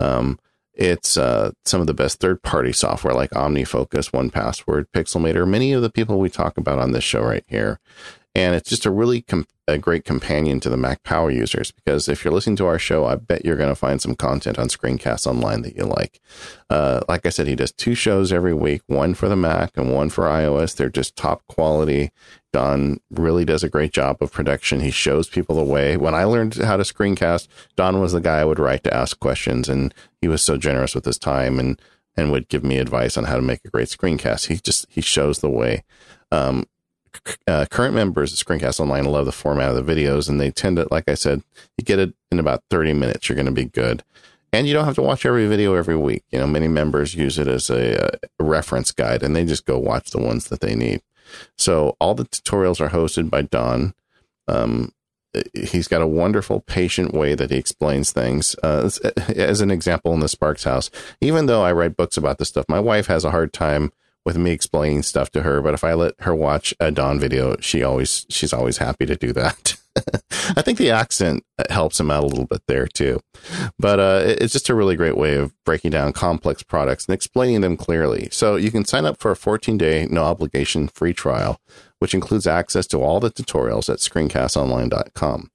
Um, it's uh, some of the best third-party software like OmniFocus, one password, Pixelmator, many of the people we talk about on this show right here. And it's just a really com- a great companion to the Mac Power Users, because if you're listening to our show, I bet you're going to find some content on Screencast Online that you like. Uh, like I said, he does two shows every week, one for the Mac and one for iOS. They're just top quality. Don really does a great job of production. He shows people the way. When I learned how to screencast, Don was the guy I would write to ask questions, and he was so generous with his time and and would give me advice on how to make a great screencast. He just he shows the way. Um, uh, current members at Screencast Online love the format of the videos, and they tend to, like I said, you get it in about thirty minutes, you're going to be good. And you don't have to watch every video every week. You know, many members use it as a, a reference guide, and they just go watch the ones that they need. So all the tutorials are hosted by Don. Um, he's got a wonderful, patient way that he explains things. Uh, as an example, in the Sparks house, even though I write books about this stuff, my wife has a hard time with me explaining stuff to her. But if I let her watch a Don video, she always she's always happy to do that. I think the accent helps him out a little bit there too, but uh, it's just a really great way of breaking down complex products and explaining them clearly. So you can sign up for a fourteen day, no obligation free trial, which includes access to all the tutorials at screencast online dot com.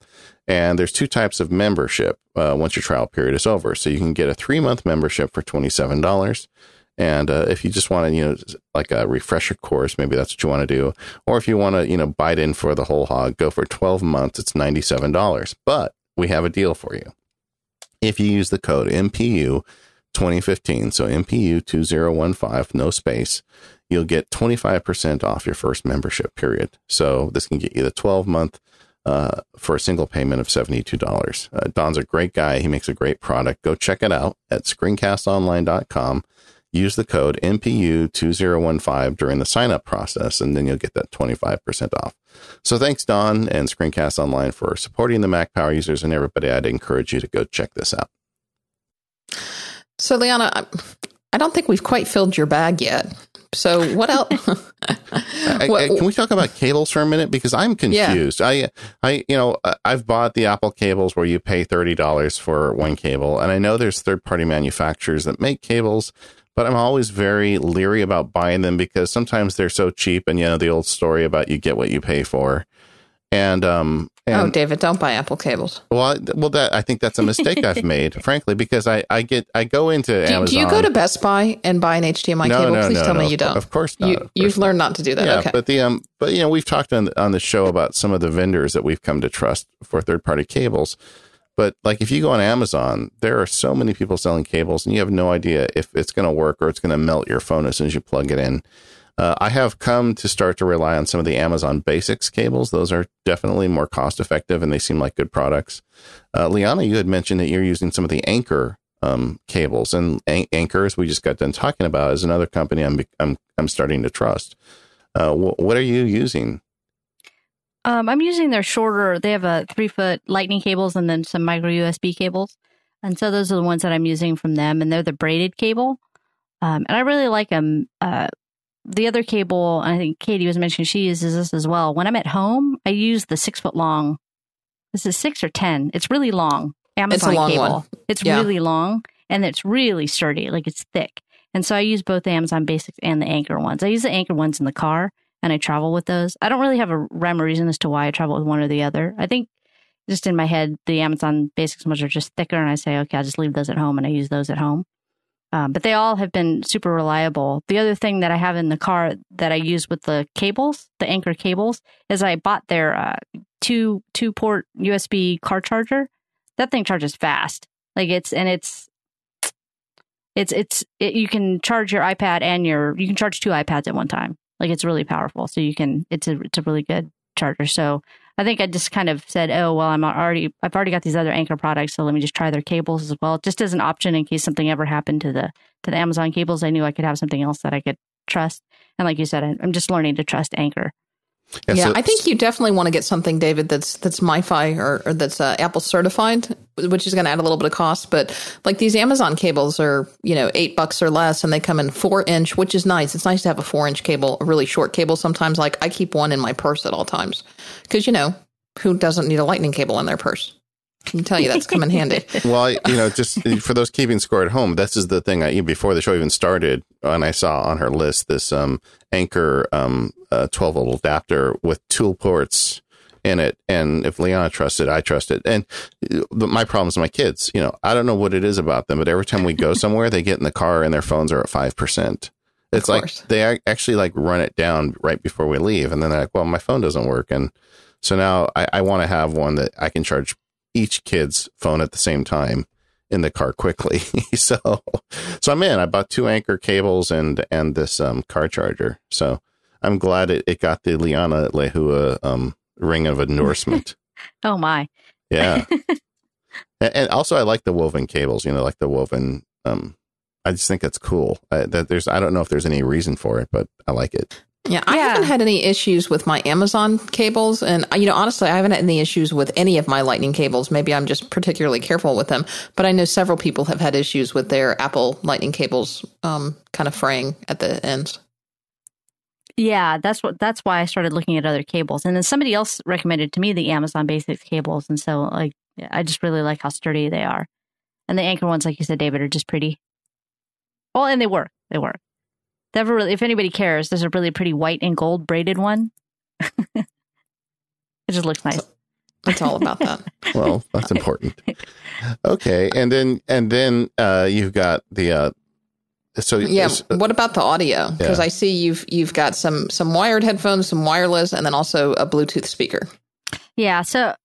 And there's two types of membership uh, once your trial period is over. So you can get a three month membership for twenty-seven dollars. And uh, if you just want to, you know, like a refresher course, maybe that's what you want to do. Or if you want to, you know, bite in for the whole hog, go for twelve months. It's ninety-seven dollars. But we have a deal for you. If you use the code M P U twenty fifteen, so M P U twenty fifteen, no space, you'll get twenty-five percent off your first membership period. So this can get you the twelve month uh, for a single payment of seventy-two dollars. Uh, Don's a great guy. He makes a great product. Go check it out at screencast online dot com. Use the code M P U twenty fifteen during the sign-up process, and then you'll get that twenty-five percent off. So thanks, Don and Screencast Online, for supporting the Mac Power Users, and everybody, I'd encourage you to go check this out. So, Liana, I don't think we've quite filled your bag yet. So what else? I, I, can we talk about cables for a minute? Because I'm confused. Yeah. I, I, you know, I've bought the Apple cables where you pay thirty dollars for one cable, and I know there's third-party manufacturers that make cables, but I'm always very leery about buying them because sometimes they're so cheap. And, you know, the old story about you get what you pay for. And, um, and oh, David, don't buy Apple cables. Well, I, well, that I think that's a mistake I've made, frankly, because I, I get I go into do, Amazon. Do you go to Best Buy and buy an H D M I no, cable? No, Please no, tell no, me you don't. Of course not. You, of course you've not. leared not to do that. Yeah, okay. But the um, but you know, we've talked on on the show about some of the vendors that we've come to trust for third party cables. But like if you go on Amazon, there are so many people selling cables and you have no idea if it's going to work or it's going to melt your phone as soon as you plug it in. Uh, I have come to start to rely on some of the Amazon Basics cables. Those are definitely more cost effective and they seem like good products. Uh, Liana, you had mentioned that you're using some of the Anchor um, cables, and An- Anchor, as we just got done talking about, is another company I'm I'm, I'm starting to trust. Uh, wh- what are you using? Um, I'm using their shorter. They have a three foot lightning cables and then some micro U S B cables. And so those are the ones that I'm using from them. And they're the braided cable. Um, and I really like them. Uh, the other cable, I think Katie was mentioning, she uses this as well. When I'm at home, I use the six foot long. This is six or ten. It's really long. Amazon it's a long cable. One. It's yeah. really long and it's really sturdy. Like it's thick. And so I use both the Amazon Basics and the Anchor ones. I use the Anchor ones in the car. And I travel with those. I don't really have a rhyme or reason as to why I travel with one or the other. I think just in my head, the Amazon Basics ones are just thicker. And I say, okay, I'll just leave those at home. And I use those at home. Um, but they all have been super reliable. The other thing that I have in the car that I use with the cables, the Anchor cables, is I bought their uh, two, two port U S B car charger. That thing charges fast. Like it's, and it's, it's, it's, it, you can charge your iPad and your, you can charge two iPads at one time. Like it's really powerful. So you can, it's a, it's a really good charger. So I think I just kind of said, oh, well, I'm already, I've already got these other Anchor products. So let me just try their cables as well. Just as an option in case something ever happened to the, to the Amazon cables, I knew I could have something else that I could trust. And like you said, I'm just learning to trust Anchor. Yeah, yeah so I think you definitely want to get something, David, that's that's MiFi or, or that's uh, Apple certified, which is going to add a little bit of cost. But like these Amazon cables are, you know, eight bucks or less, and they come in four inch, which is nice. It's nice to have a four inch cable, a really short cable sometimes. Like I keep one in my purse at all times because, you know, who doesn't need a lightning cable in their purse? I can tell you that's coming handy. Well, I, you know, just for those keeping score at home, this is the thing I, before the show even started, and I saw on her list this um, Anchor um, uh, twelve volt adapter with two ports in it. And if Liana trusts it, I trust it. And the, my problem is my kids. You know, I don't know what it is about them, but every time we go somewhere, they get in the car and their phones are at five percent. It's like they actually like run it down right before we leave. And then they're like, well, my phone doesn't work. And so now I, I want to have one that I can charge each kid's phone at the same time in the car quickly. so, so I'm in. I bought two Anchor cables and and this um, car charger. So I'm glad it, it got the Liana Lehua um, ring of endorsement. Oh, my. Yeah. and, and also, I like the woven cables, you know, like the woven. Um, I just think that's cool. I, that there's, I don't know if there's any reason for it, but I like it. Yeah, I yeah. haven't had any issues with my Amazon cables. And, you know, honestly, I haven't had any issues with any of my Lightning cables. Maybe I'm just particularly careful with them. But I know several people have had issues with their Apple Lightning cables um, kind of fraying at the ends. Yeah, that's what. That's why I started looking at other cables. And then somebody else recommended to me the Amazon Basics cables. And so like, I just really like how sturdy they are. And the Anchor ones, like you said, David, are just pretty. Well, and they work. They work. Really, if anybody cares, there's a really pretty white and gold braided one. It just looks nice. It's all about that. Well, that's important. Okay, and then and then uh, you've got the. Uh, so yeah, uh, what about the audio? Because yeah. I see you've you've got some some wired headphones, some wireless, and then also a Bluetooth speaker. Yeah. So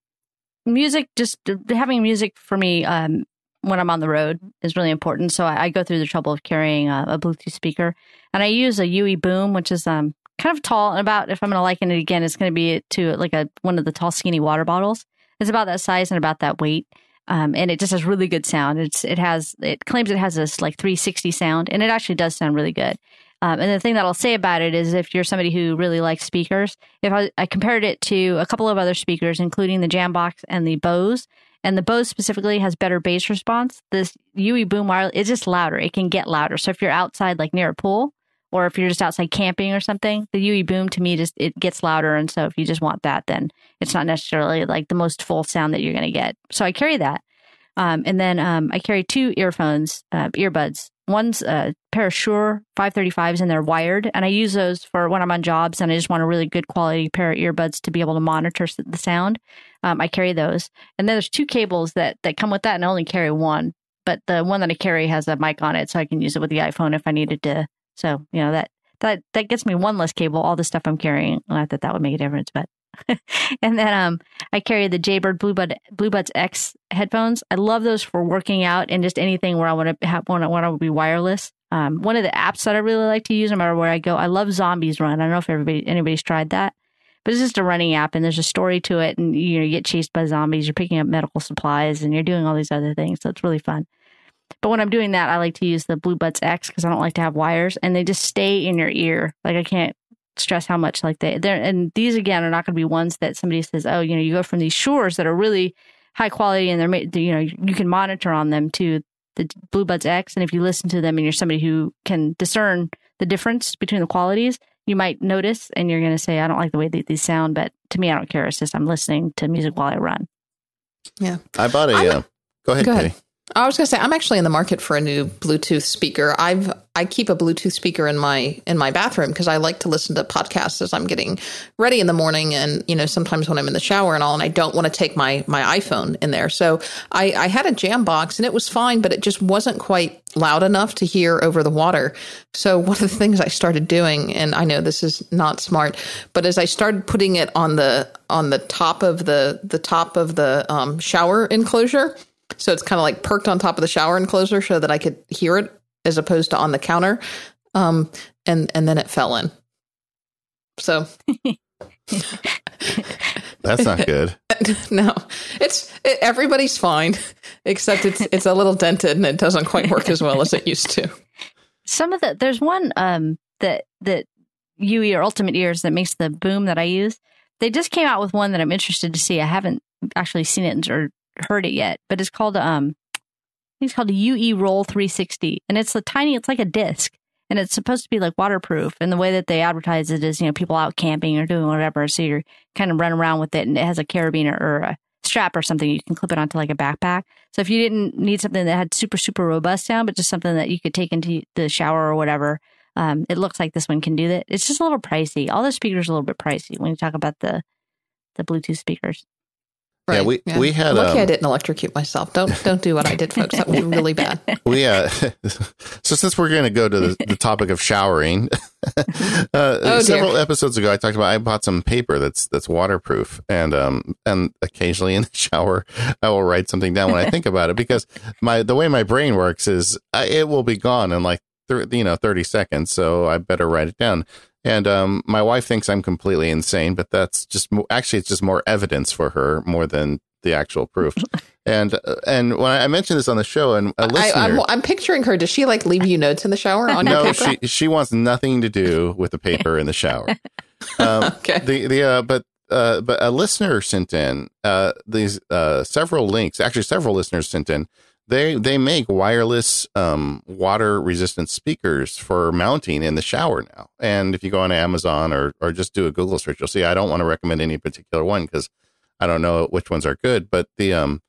music, just having music for me. Um, when I'm on the road is really important. So I, I go through the trouble of carrying a, a Bluetooth speaker, and I use a U E Boom, which is um kind of tall and about, if I'm going to liken it again, it's going to be to like a, one of the tall, skinny water bottles. It's about that size and about that weight. Um, and it just has really good sound. It's, it has, it claims it has this like three sixty sound, and it actually does sound really good. Um, and the thing that I'll say about it is if you're somebody who really likes speakers, if I, I compared it to a couple of other speakers, including the Jambox and the Bose. And the Bose specifically has better bass response. This U E Boom wireless is just louder. It can get louder. So if you're outside, like near a pool, or if you're just outside camping or something, the U E Boom to me just it gets louder. And so if you just want that, then it's not necessarily like the most full sound that you're going to get. So I carry that, um, and then um, I carry two earphones, uh, earbuds. One's a pair of Shure five thirty-fives, and they're wired. And I use those for when I'm on jobs and I just want a really good quality pair of earbuds to be able to monitor the sound. Um, I carry those. And then there's two cables that, that come with that, and I only carry one. But the one that I carry has a mic on it, so I can use it with the iPhone if I needed to. So, you know, that that, that gets me one less cable, all the stuff I'm carrying. Not that that would make a difference, but... And then um, I carry the Jaybird Bluebud Bluebuds X headphones. I love those for working out and just anything where I want to have one. I want to be wireless. Um, one of the apps that I really like to use, no matter where I go, I love Zombies Run. I don't know if everybody anybody's tried that, but it's just a running app, and there's a story to it. And you know, you get chased by zombies. You're picking up medical supplies, and you're doing all these other things. So it's really fun. But when I'm doing that, I like to use the Bluebuds X because I don't like to have wires, and they just stay in your ear. Like I can't stress how much like they they're and these again are not going to be ones that somebody says, oh, you know, you go from these Shures that are really high quality and they're made, you know, you can monitor on them to the Bluebuds X, and if you listen to them and you're somebody who can discern the difference between the qualities, you might notice and you're going to say, I don't like the way that these sound, but to me I don't care, it's just I'm listening to music while I run. Yeah, I bought a uh, go ahead, go ahead. I was going to say, I'm actually in the market for a new Bluetooth speaker. I've I keep a Bluetooth speaker in my in my bathroom because I like to listen to podcasts as I'm getting ready in the morning, and you know sometimes when I'm in the shower and all, and I don't want to take my my iPhone in there. So I, I had a Jambox and it was fine, but it just wasn't quite loud enough to hear over the water. So one of the things I started doing, and I know this is not smart, but as I started putting it on the on the top of the the top of the um, shower enclosure. So it's kind of like perked on top of the shower enclosure so that I could hear it as opposed to on the counter. Um, and, and then it fell in. So that's not good. No, it's it, everybody's fine, except it's it's a little dented and it doesn't quite work as well as it used to. Some of the there's one um, that that U E or Ultimate Ears that makes the boom that I use. They just came out with one that I'm interested to see. I haven't actually seen it or heard it yet, but it's called um it's called a U E Roll three sixty, and it's a tiny, it's like a disc, and it's supposed to be like waterproof, and the way that they advertise it is, you know, people out camping or doing whatever, so you're kind of running around with it, and it has a carabiner or a strap or something, you can clip it onto like a backpack. So if you didn't need something that had super super robust sound, but just something that you could take into the shower or whatever, um it looks like this one can do that. It's just a little pricey. All the speakers are a little bit pricey when you talk about the the Bluetooth speakers. Right. Yeah, we yeah. we had. Lucky um, I didn't electrocute myself. Don't don't do what I did, folks. That was really bad. We uh, so since we're going to go to the, the topic of showering, uh, oh, several dear. episodes ago, I talked about I bought some paper that's that's waterproof, and um and occasionally in the shower I will write something down when I think about it, because my the way my brain works is I, it will be gone in like th- you know thirty seconds, so I better write it down. And um, my wife thinks I'm completely insane, but that's just mo- actually it's just more evidence for her more than the actual proof. And and when I mentioned this on the show, and a listener, I, I'm, I'm picturing her. Does she like leave you notes in the shower? On no, your paper? she she wants nothing to do with the paper in the shower. Um, okay. The the uh, but uh, but a listener sent in uh, these uh, several links. Actually, several listeners sent in. They they make wireless um, water resistant speakers for mounting in the shower now. And if you go on Amazon or or just do a Google search, you'll see. I don't want to recommend any particular one because I don't know which ones are good. But the um.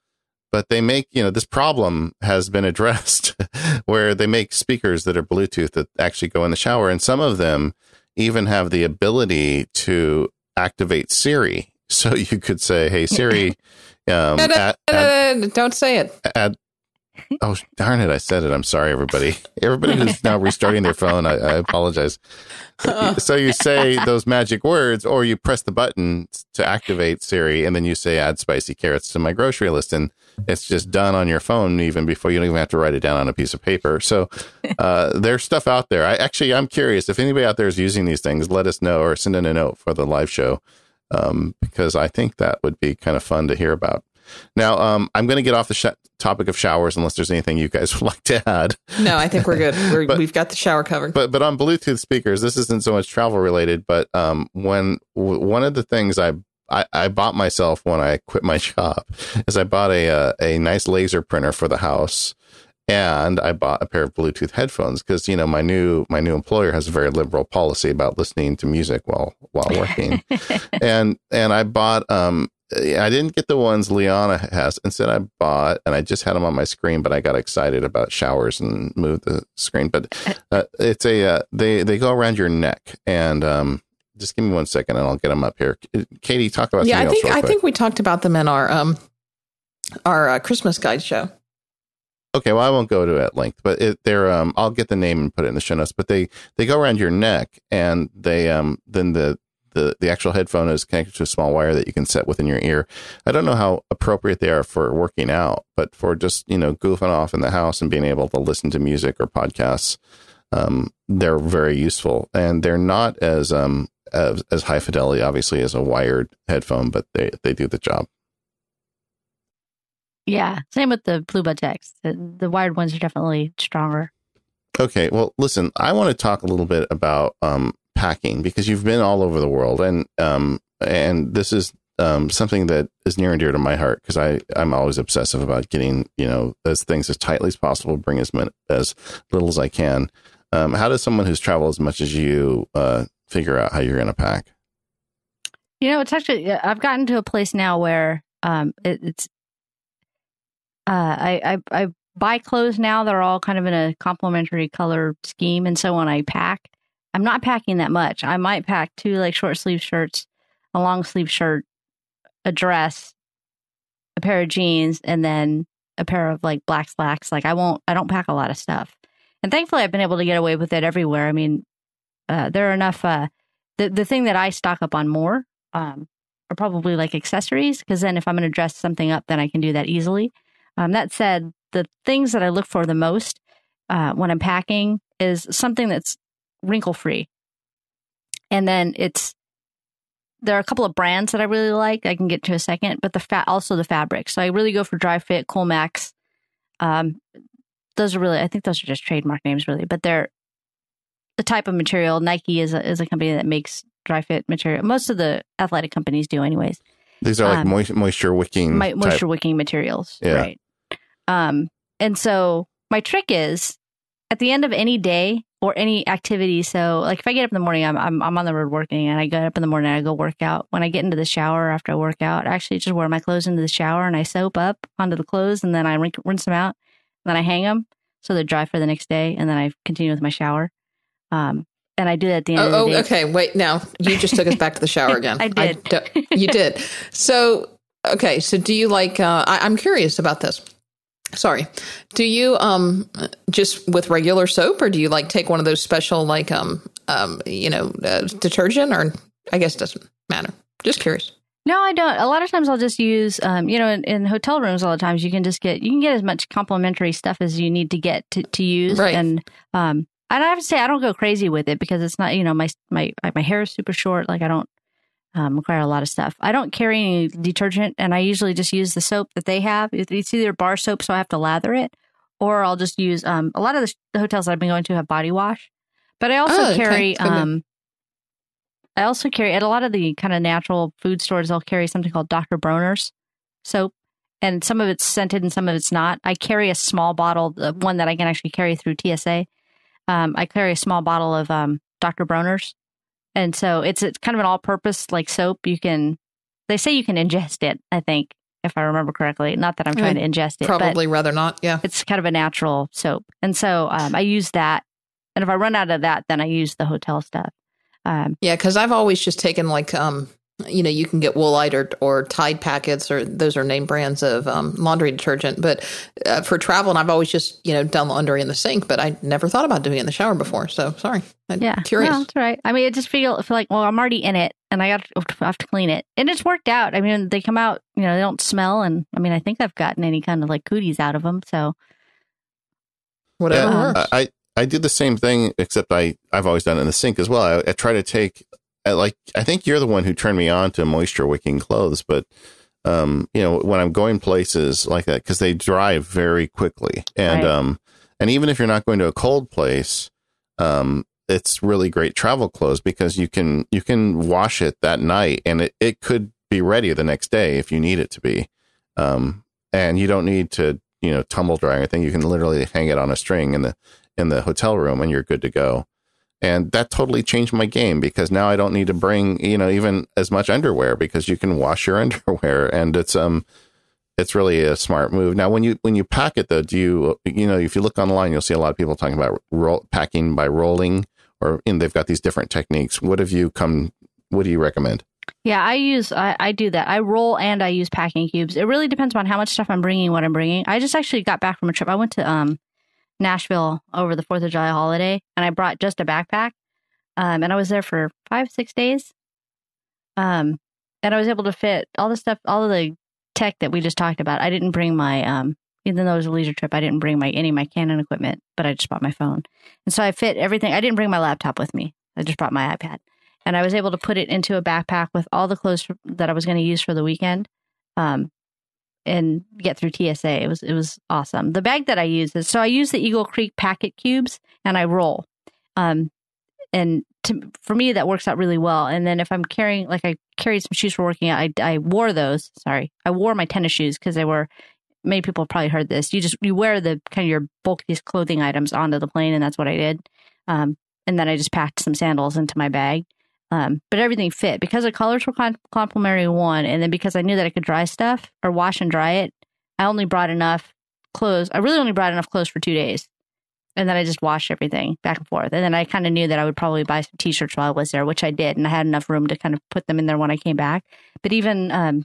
But they make, you know, this problem has been addressed where they make speakers that are Bluetooth that actually go in the shower. And some of them even have the ability to activate Siri. So you could say, hey, Siri, um, add, add, don't say it. Add, oh, darn it. I said it. I'm sorry, everybody. Everybody who's now restarting their phone, I, I apologize. Oh. So you say those magic words or you press the button to activate Siri and then you say add spicy carrots to my grocery list. And it's just done on your phone even before you don't even have to write it down on a piece of paper. So uh, there's stuff out there. I actually, I'm curious if anybody out there is using these things, let us know or send in a note for the live show um, because I think that would be kind of fun to hear about. Now, um, I'm going to get off the sh- topic of showers unless there's anything you guys would like to add. No, I think we're good. We're, but, we've got the shower covered. But but on Bluetooth speakers, this isn't so much travel related, but um, when w- one of the things I, I I bought myself when I quit my job is I bought a, a a nice laser printer for the house, and I bought a pair of Bluetooth headphones because you know my new my new employer has a very liberal policy about listening to music while while working, and and I bought um. I didn't get the ones Liana has. Instead, I bought, and I just had them on my screen, but I got excited about showers and moved the screen. But uh, it's a, uh, they, they go around your neck. And um, just give me one second and I'll get them up here. Katie, talk about yeah, something I think, else real quick. I think we talked about them in our, um, our uh, Christmas guide show. Okay, well, I won't go to it at length, but it, they're, um, I'll get the name and put it in the show notes. But they, they go around your neck and they um, then the, The, the actual headphone is connected to a small wire that you can set within your ear. I don't know how appropriate they are for working out, but for just, you know, goofing off in the house and being able to listen to music or podcasts, um, they're very useful. And they're not as um as, as high fidelity, obviously, as a wired headphone, but they, they do the job. Yeah, same with the Blue Bud Text. The, the wired ones are definitely stronger. Okay, well, listen, I want to talk a little bit about um. packing because you've been all over the world and um and this is um something that is near and dear to my heart because I I'm always obsessive about getting you know those things as tightly as possible, bring as much, as little as I can. Um, how does someone who's traveled as much as you uh figure out how you're going to pack? You know, it's actually I've gotten to a place now where um it, it's uh I, I I buy clothes now that are all kind of in a complementary color scheme, and so when I pack, I'm not packing that much. I might pack two like short sleeve shirts, a long sleeve shirt, a dress, a pair of jeans, and then a pair of like black slacks. Like I won't, I don't pack a lot of stuff. And thankfully I've been able to get away with it everywhere. I mean, uh, there are enough, uh, the, the thing that I stock up on more um, are probably like accessories. Cause then if I'm going to dress something up, then I can do that easily. Um, that said, the things that I look for the most uh, when I'm packing is something that's wrinkle free. And then it's, there are a couple of brands that I really like, I can get to a second, but the fat, also the fabric. So I really go for Dry Fit, Coolmax. Um, those are really, I think those are just trademark names really, but they're the type of material. Nike is a, is a company that makes Dry Fit material. Most of the athletic companies do anyways. These are like um, moist, moisture wicking. My, moisture wicking materials. Yeah. Right. Um, and so my trick is at the end of any day, or any activity. So like if I get up in the morning, I'm, I'm I'm on the road working and I get up in the morning and I go work out. When I get into the shower after I work out, I actually just wear my clothes into the shower and I soap up onto the clothes and then I rinse them out and then I hang them so they're dry for the next day and then I continue with my shower. Um, and I do that at the end oh, of the oh, day. Oh, okay. Wait, now you just took us back to the shower again. I did. I you did. So, okay. So do you like, uh, I, I'm curious about this. Sorry. Do you um just with regular soap or do you like take one of those special like um um you know uh, detergent or I guess it doesn't matter. Just curious. No, I don't. A lot of times I'll just use um you know in, in hotel rooms all the times you can just get you can get as much complimentary stuff as you need to get to, to use right. And um And I have to say, I don't go crazy with it because it's not, you know, my my my hair is super short. Like I don't um, require a lot of stuff. I don't carry any detergent, and I usually just use the soap that they have. It's either bar soap, so I have to lather it, or I'll just use um, a lot of the, the hotels I've been going to have body wash. But I also oh, carry, okay. um, I also carry at a lot of the kind of natural food stores. I'll carry something called Doctor Broner's soap. And some of it's scented and some of it's not. I carry a small bottle, the one that I can actually carry through T S A. Um, I carry a small bottle of um, Doctor Broner's. And so it's, it's kind of an all-purpose like soap. You can, they say you can ingest it, I think, if I remember correctly. Not that I'm trying I'd to ingest it. Probably rather not, yeah. It's kind of a natural soap. And so um, I use that. And if I run out of that, then I use the hotel stuff. Um, yeah, because I've always just taken like... Um you know, you can get Woolite or, or Tide packets, or those are name brands of um, laundry detergent. But uh, for travel, and I've always just, you know, done laundry in the sink, but I never thought about doing it in the shower before. So sorry. I'm yeah. curious. No, that's right. I mean, it just feel, feel like, well, I'm already in it and I got to, I have to clean it. And it's worked out. I mean, they come out, you know, they don't smell. And I mean, I think I've gotten any kind of like cooties out of them. So whatever. Yeah, uh, I, I do the same thing, except I, I've always done it in the sink as well. I, I try to take... I like, I think you're the one who turned me on to moisture wicking clothes, but, um, you know, when I'm going places like that, cause they dry very quickly. And, right. um, and even if you're not going to a cold place, um, it's really great travel clothes because you can, you can wash it that night and it, it could be ready the next day if you need it to be. Um, and you don't need to, you know, tumble dry or anything. You can literally hang it on a string in the, in the hotel room and you're good to go. And that totally changed my game because now I don't need to bring, you know, even as much underwear because you can wash your underwear, and it's um, it's really a smart move. Now, when you when you pack it though, do you you know if you look online, you'll see a lot of people talking about roll, packing by rolling, or and they've got these different techniques. What have you come? What do you recommend? Yeah, I use I, I do that. I roll and I use packing cubes. It really depends on how much stuff I'm bringing, what I'm bringing. I just actually got back from a trip. I went to um. Nashville over the fourth of July holiday, and I brought just a backpack, um, and I was there for five, six days, um, and I was able to fit all the stuff, all of the tech that we just talked about. I didn't bring my, um, even though it was a leisure trip, I didn't bring my any of my Canon equipment, but I just bought my phone, and so I fit everything. I didn't bring my laptop with me. I just brought my iPad, and I was able to put it into a backpack with all the clothes that I was going to use for the weekend, um, and get through T S A. It was it was awesome. The bag that I use is, so I use the Eagle Creek packet cubes and I roll. Um, and to, for me, that works out really well. And then if I'm carrying, like I carried some shoes for working out, I, I wore those, sorry. I wore my tennis shoes because they were, many people have probably heard this. You just, you wear the kind of your bulkiest clothing items onto the plane, and that's what I did. Um, and then I just packed some sandals into my bag. Um, but everything fit because the colors were con- complementary one. And then because I knew that I could dry stuff or wash and dry it, I only brought enough clothes. I really only brought enough clothes for two days. And then I just washed everything back and forth. And then I kind of knew that I would probably buy some T-shirts while I was there, which I did. And I had enough room to kind of put them in there when I came back. But even um,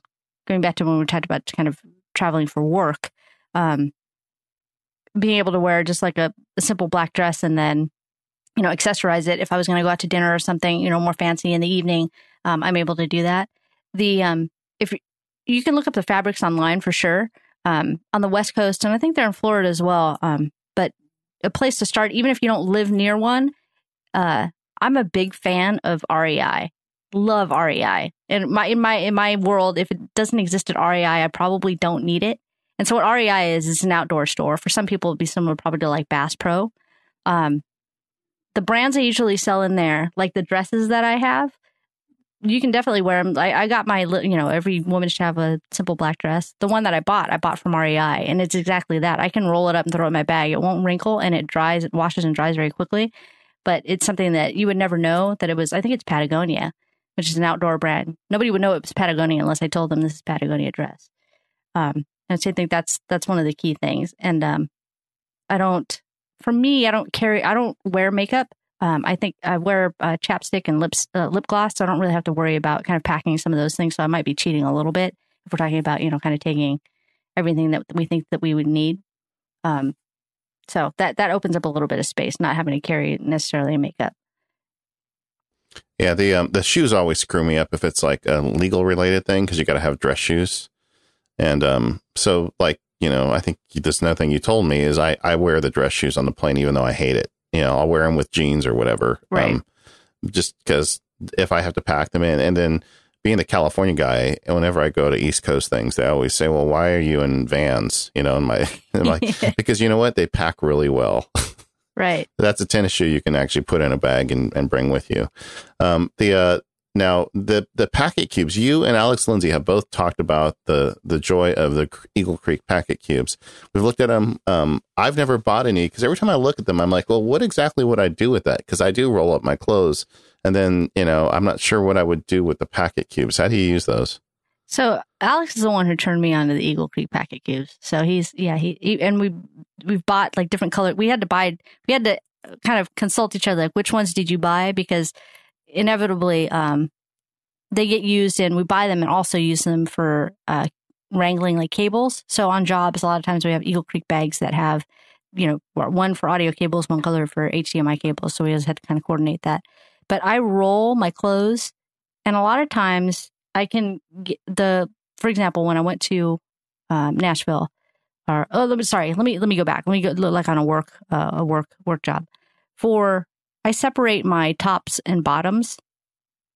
going back to when we talked about kind of traveling for work, um, being able to wear just like a, a simple black dress and then you know, accessorize it. If I was going to go out to dinner or something, you know, more fancy in the evening, um, I'm able to do that. The, um, if you, you can look up the fabrics online for sure, um, on the West Coast, and I think they're in Florida as well. Um, but a place to start, even if you don't live near one, uh, I'm a big fan of R E I. Love R E I. And my, in my, in my world, if it doesn't exist at R E I, I probably don't need it. And so what R E I is, is an outdoor store. For some people, it'd be similar probably to like Bass Pro. Um, The brands I usually sell in there, like the dresses that I have, you can definitely wear them. I, I got my, you know, every woman should have a simple black dress. The one that I bought, I bought from R E I, and it's exactly that. I can roll it up and throw it in my bag. It won't wrinkle, and it dries, it washes and dries very quickly. But it's something that you would never know that it was. I think it's Patagonia, which is an outdoor brand. Nobody would know it was Patagonia unless I told them this is Patagonia dress. Um, and so I think that's that's one of the key things. And um, I don't. For me, I don't carry, I don't wear makeup. Um, I think I wear uh, chapstick and lips, uh, lip gloss. So I don't really have to worry about kind of packing some of those things. So I might be cheating a little bit if we're talking about, you know, kind of taking everything that we think that we would need. Um, so that, that opens up a little bit of space, not having to carry necessarily makeup. Yeah, the um, the shoes always screw me up if it's like a legal related thing because you got to have dress shoes. And um, so like, you know, I think this another thing you told me is I, I wear the dress shoes on the plane, even though I hate it. you know, I'll wear them with jeans or whatever. Right. Um, just because if I have to pack them in, and then being the California guy, and whenever I go to East Coast things, they always say, well, why are you in Vans? You know, and my, I'm like, because you know what? They pack really well. Right. That's a tennis shoe you can actually put in a bag and, and bring with you. Um, the, uh, Now, the, the packet cubes, you and Alex Lindsay have both talked about the, the joy of the Eagle Creek packet cubes. We've looked at them. Um, I've never bought any because every time I look at them, I'm like, well, what exactly would I do with that? Because I do roll up my clothes. And then, you know, I'm not sure what I would do with the packet cubes. How do you use those? So Alex is the one who turned me on to the Eagle Creek packet cubes. So he's, yeah, he, he and we, we've bought like different color. We had to buy, we had to kind of consult each other, like which ones did you buy? Because inevitably, um, they get used, and we buy them and also use them for uh, wrangling like cables. So on jobs, a lot of times we have Eagle Creek bags that have, you know, one for audio cables, one color for H D M I cables. So we always had to kind of coordinate that. But I roll my clothes, and a lot of times I can get the, for example, when I went to um, Nashville, or oh, let me sorry, let me let me go back. Let me go like on a work uh, a work work job for. I separate my tops and bottoms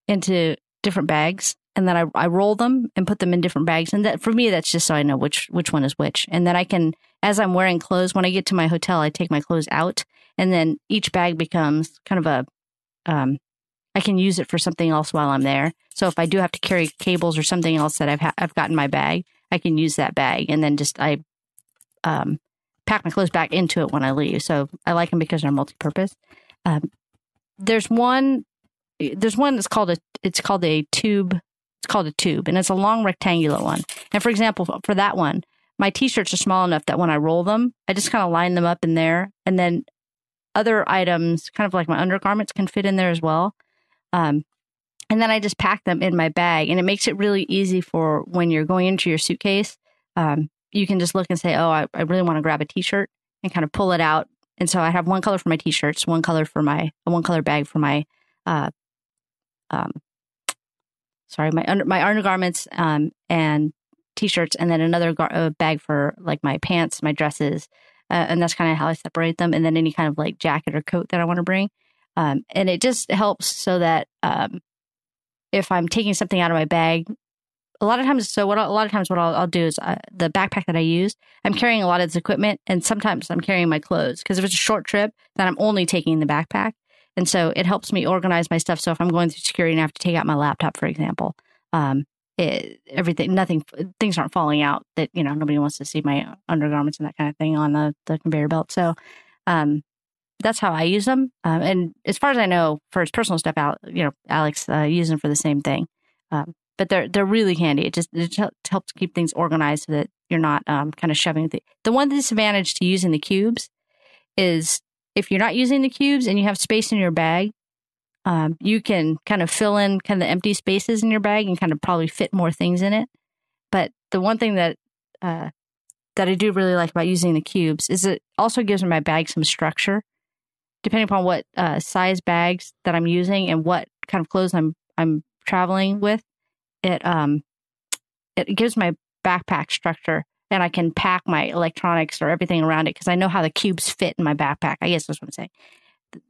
into different bags, and then I, I roll them and put them in different bags. And that for me, that's just so I know which which one is which. And then I can, as I'm wearing clothes, when I get to my hotel, I take my clothes out, and then each bag becomes kind of a, um, I can use it for something else while I'm there. So if I do have to carry cables or something else that I've ha- I've got in my bag, I can use that bag, and then just I um, pack my clothes back into it when I leave. So I like them because they're multi-purpose. Um, There's one, there's one that's called a, it's called a tube, it's called a tube, and it's a long rectangular one. And for example, for that one, my t-shirts are small enough that when I roll them, I just kind of line them up in there. And then other items, kind of like my undergarments, can fit in there as well. Um, and then I just pack them in my bag, and it makes it really easy for when you're going into your suitcase. Um, you can just look and say, oh, I, I really want to grab a t-shirt, and kind of pull it out. And so I have one color for my t-shirts, one color for my, one color bag for my, uh, um, sorry, my under, my undergarments um, and t-shirts, and then another gar- uh, bag for like my pants, my dresses, uh, and that's kind of how I separate them. And then any kind of like jacket or coat that I want to bring, um, and it just helps so that um, if I'm taking something out of my bag, a lot of times. So what? A lot of times, what I'll, I'll do is I, the backpack that I use, I'm carrying a lot of this equipment, and sometimes I'm carrying my clothes, because if it's a short trip, then I'm only taking the backpack, and so it helps me organize my stuff. So if I'm going through security and I have to take out my laptop, for example, um, it, everything, nothing, things aren't falling out. That you know, nobody wants to see my undergarments and that kind of thing on the, the conveyor belt. So um, that's how I use them. Um, and as far as I know, for his personal stuff, out, you know, Alex uh, uses them for the same thing. Um, But they're they're really handy. It just, it just helps keep things organized so that you're not um, kind of shoving. The, the one disadvantage to using the cubes is if you're not using the cubes and you have space in your bag, um, you can kind of fill in kind of the empty spaces in your bag and kind of probably fit more things in it. But the one thing that uh, that I do really like about using the cubes is it also gives my bag some structure, depending upon what uh, size bags that I'm using and what kind of clothes I'm I'm traveling with. It um, it gives my backpack structure, and I can pack my electronics or everything around it because I know how the cubes fit in my backpack. I guess that's what I'm saying. The,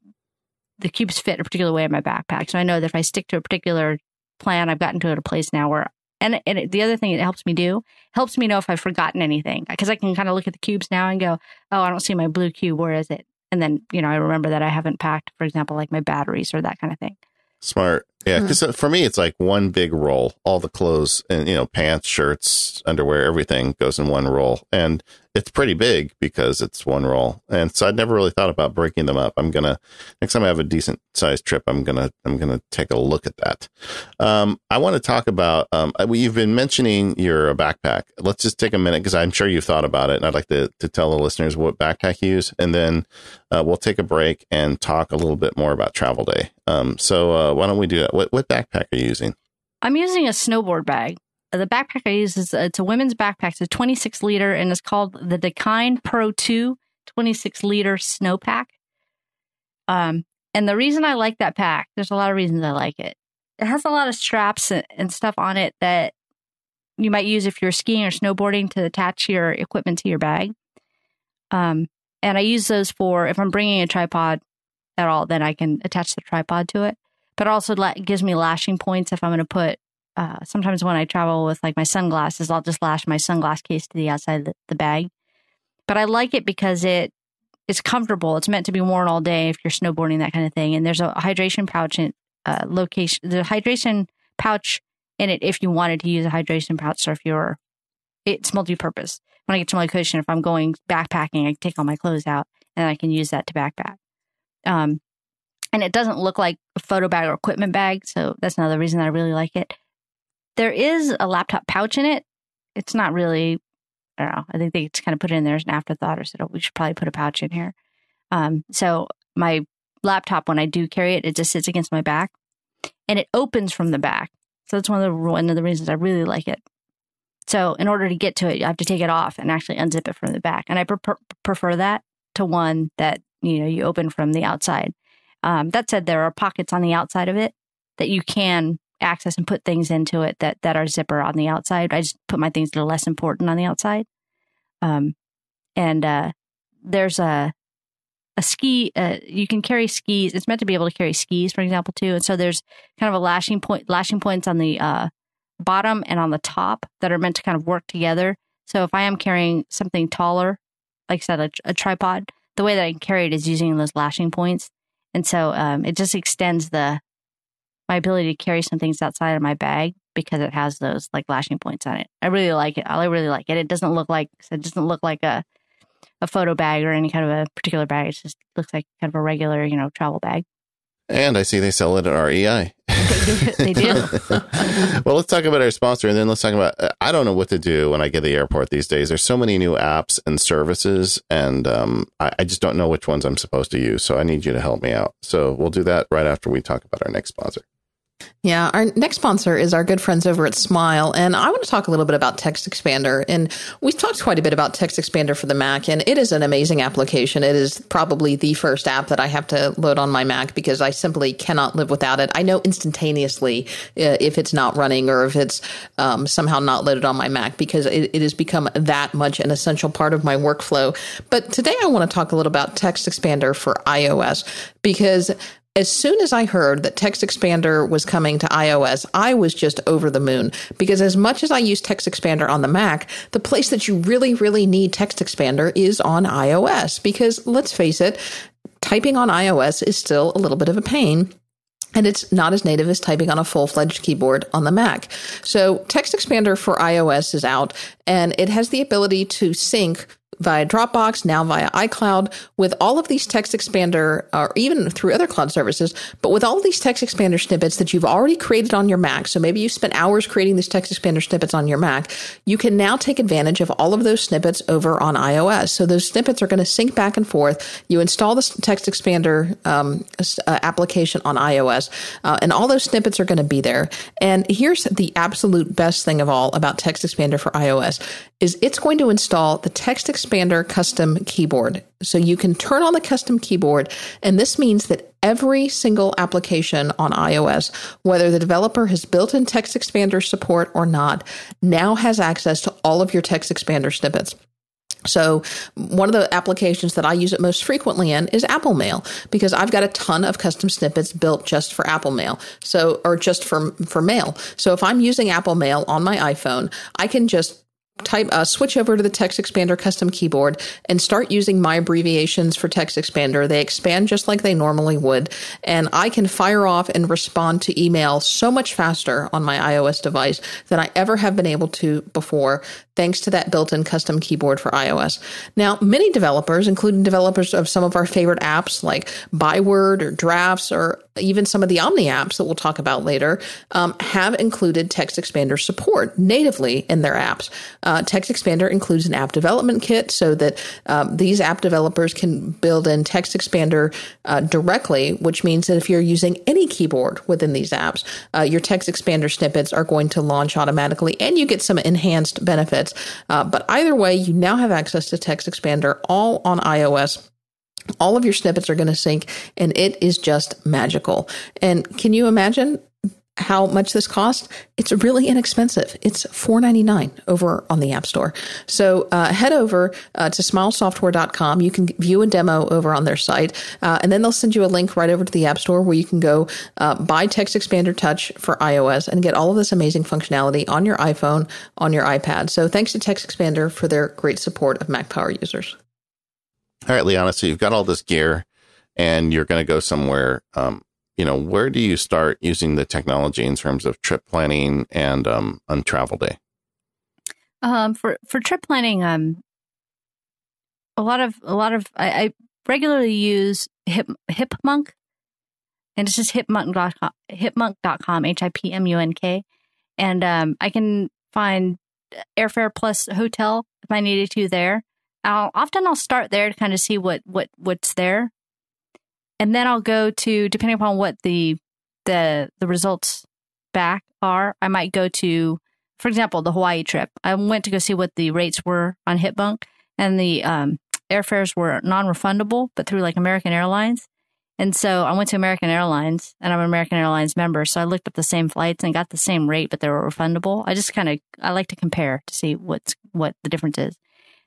the cubes fit a particular way in my backpack, so I know that if I stick to a particular plan, I've gotten to a place now where. And and it, the other thing it helps me do helps me know if I've forgotten anything, because I can kind of look at the cubes now and go, oh, I don't see my blue cube. Where is it? And then you know I remember that I haven't packed, for example, like my batteries or that kind of thing. Smart. Yeah. Because for me, it's like one big roll. All the clothes and, you know, pants, shirts, underwear, everything goes in one roll. And it's pretty big because it's one roll. And so I'd never really thought about breaking them up. I'm going to, next time I have a decent sized trip, I'm going to, I'm going to take a look at that. Um, I want to talk about, um, you've been mentioning your backpack. Let's just take a minute because I'm sure you've thought about it. And I'd like to, to tell the listeners what backpack you use. And then uh, we'll take a break and talk a little bit more about travel day. Um, so uh, why don't we do that? What, what backpack are you using? I'm using a snowboard bag. The backpack I use is it's a women's backpack. It's a twenty-six liter, and it's called the Dakine Pro two twenty-six liter snowpack. Um, and the reason I like that pack, there's a lot of reasons I like it. It has a lot of straps and, and stuff on it that you might use if you're skiing or snowboarding to attach your equipment to your bag. Um, and I use those for if I'm bringing a tripod at all, then I can attach the tripod to it. But it also la- gives me lashing points if I'm going to put, uh, sometimes when I travel with like my sunglasses, I'll just lash my sunglass case to the outside of the, the bag. But I like it because it is comfortable. It's meant to be worn all day if you're snowboarding, that kind of thing. And there's a hydration pouch in uh, location, the hydration pouch in it if you wanted to use a hydration pouch. So if you're, it's multi-purpose. When I get to my cushion, if I'm going backpacking, I can take all my clothes out and I can use that to backpack. Um, and it doesn't look like a photo bag or equipment bag. So that's another reason I really like it. There is a laptop pouch in it. It's not really, I don't know. I think they just kind of put it in there as an afterthought or said, oh, we should probably put a pouch in here. Um, so my laptop, when I do carry it, it just sits against my back and it opens from the back. So that's one of the, one of the reasons I really like it. So in order to get to it, you have to take it off and actually unzip it from the back. And I pre- prefer that to one that, you know, you open from the outside. Um, that said, there are pockets on the outside of it that you can access and put things into it that, that are zipper on the outside. I just put my things that are less important on the outside. Um, and uh, there's a a ski. Uh, you can carry skis. It's meant to be able to carry skis, for example, too. And so there's kind of a lashing point, lashing points on the uh, bottom and on the top that are meant to kind of work together. So if I am carrying something taller, like I said, a, a tripod, the way that I can carry it is using those lashing points. And so um, it just extends the my ability to carry some things outside of my bag because it has those like lashing points on it. I really like it. I really like it. It doesn't look like it doesn't look like a a photo bag or any kind of a particular bag. It just looks like kind of a regular, you know, travel bag. And I see they sell it at R E I. They do. Well, let's talk about our sponsor, and then let's talk about, I don't know what to do when I get to the airport these days. There's so many new apps and services, and um, I, I just don't know which ones I'm supposed to use. So I need you to help me out. So we'll do that right after we talk about our next sponsor. Yeah, our next sponsor is our good friends over at Smile, and I want to talk a little bit about Text Expander. And we've talked quite a bit about Text Expander for the Mac, and it is an amazing application. It is probably the first app that I have to load on my Mac because I simply cannot live without it. I know instantaneously uh, if it's not running or if it's um, somehow not loaded on my Mac because it, it has become that much an essential part of my workflow. But today I want to talk a little about Text Expander for iOS because as soon as I heard that Text Expander was coming to iOS, I was just over the moon because as much as I use Text Expander on the Mac, the place that you really, really need Text Expander is on iOS because let's face it, typing on iOS is still a little bit of a pain. And it's not as native as typing on a full-fledged keyboard on the Mac. So Text Expander for iOS is out, and it has the ability to sync via Dropbox, now via iCloud, with all of these Text Expander, or even through other cloud services, but with all of these Text Expander snippets that you've already created on your Mac. So maybe you spent hours creating these Text Expander snippets on your Mac. You can now take advantage of all of those snippets over on iOS. So those snippets are going to sync back and forth. You install the Text Expander um, uh, application on iOS, uh, and all those snippets are going to be there. And here's the absolute best thing of all about Text Expander for iOS is it's going to install the Text Expander Expander custom keyboard. So you can turn on the custom keyboard, and this means that every single application on iOS, whether the developer has built-in Text Expander support or not, now has access to all of your Text Expander snippets. So one of the applications that I use it most frequently in is Apple Mail because I've got a ton of custom snippets built just for Apple Mail. So, or just for, for mail. So if I'm using Apple Mail on my iPhone, I can just Type uh, switch over to the Text Expander custom keyboard and start using my abbreviations for Text Expander. They expand just like they normally would, and I can fire off and respond to email so much faster on my iOS device than I ever have been able to before, thanks to that built-in custom keyboard for iOS. Now, many developers, including developers of some of our favorite apps like Byword or Drafts or even some of the Omni apps that we'll talk about later, um, have included Text Expander support natively in their apps. Uh, Text Expander includes an app development kit so that um, these app developers can build in Text Expander uh, directly, which means that if you're using any keyboard within these apps, uh, your Text Expander snippets are going to launch automatically and you get some enhanced benefits. Uh, but either way, you now have access to Text Expander all on iOS. All of your snippets are going to sync, and it is just magical. And can you imagine how much this costs, it's really inexpensive. It's four ninety-nine over on the App Store. So uh, head over uh, to smile software dot com. You can view a demo over on their site, uh, and then they'll send you a link right over to the App Store where you can go uh, buy Text Expander Touch for iOS and get all of this amazing functionality on your iPhone, on your iPad. So thanks to Text Expander for their great support of Mac Power Users. All right, Liana, so you've got all this gear and you're going to go somewhere. Um, you know, where do you start using the technology in terms of trip planning and um, on travel day? Um, for, for trip planning, um, a lot of, a lot of, I, I regularly use Hip, Hipmunk, and it's just hipmunk dot com, hipmunk dot com, H I P M U N K. And um, I can find airfare plus hotel if I needed to there. I'll often I'll start there to kind of see what, what what's there. And then I'll go to, depending upon what the the the results back are, I might go to, for example, the Hawaii trip. I went to go see what the rates were on Hipmunk, and the um, airfares were non-refundable, but through like American Airlines. And so I went to American Airlines, and I'm an American Airlines member, so I looked up the same flights and got the same rate, but they were refundable. I just kind of, I like to compare to see what's what the difference is.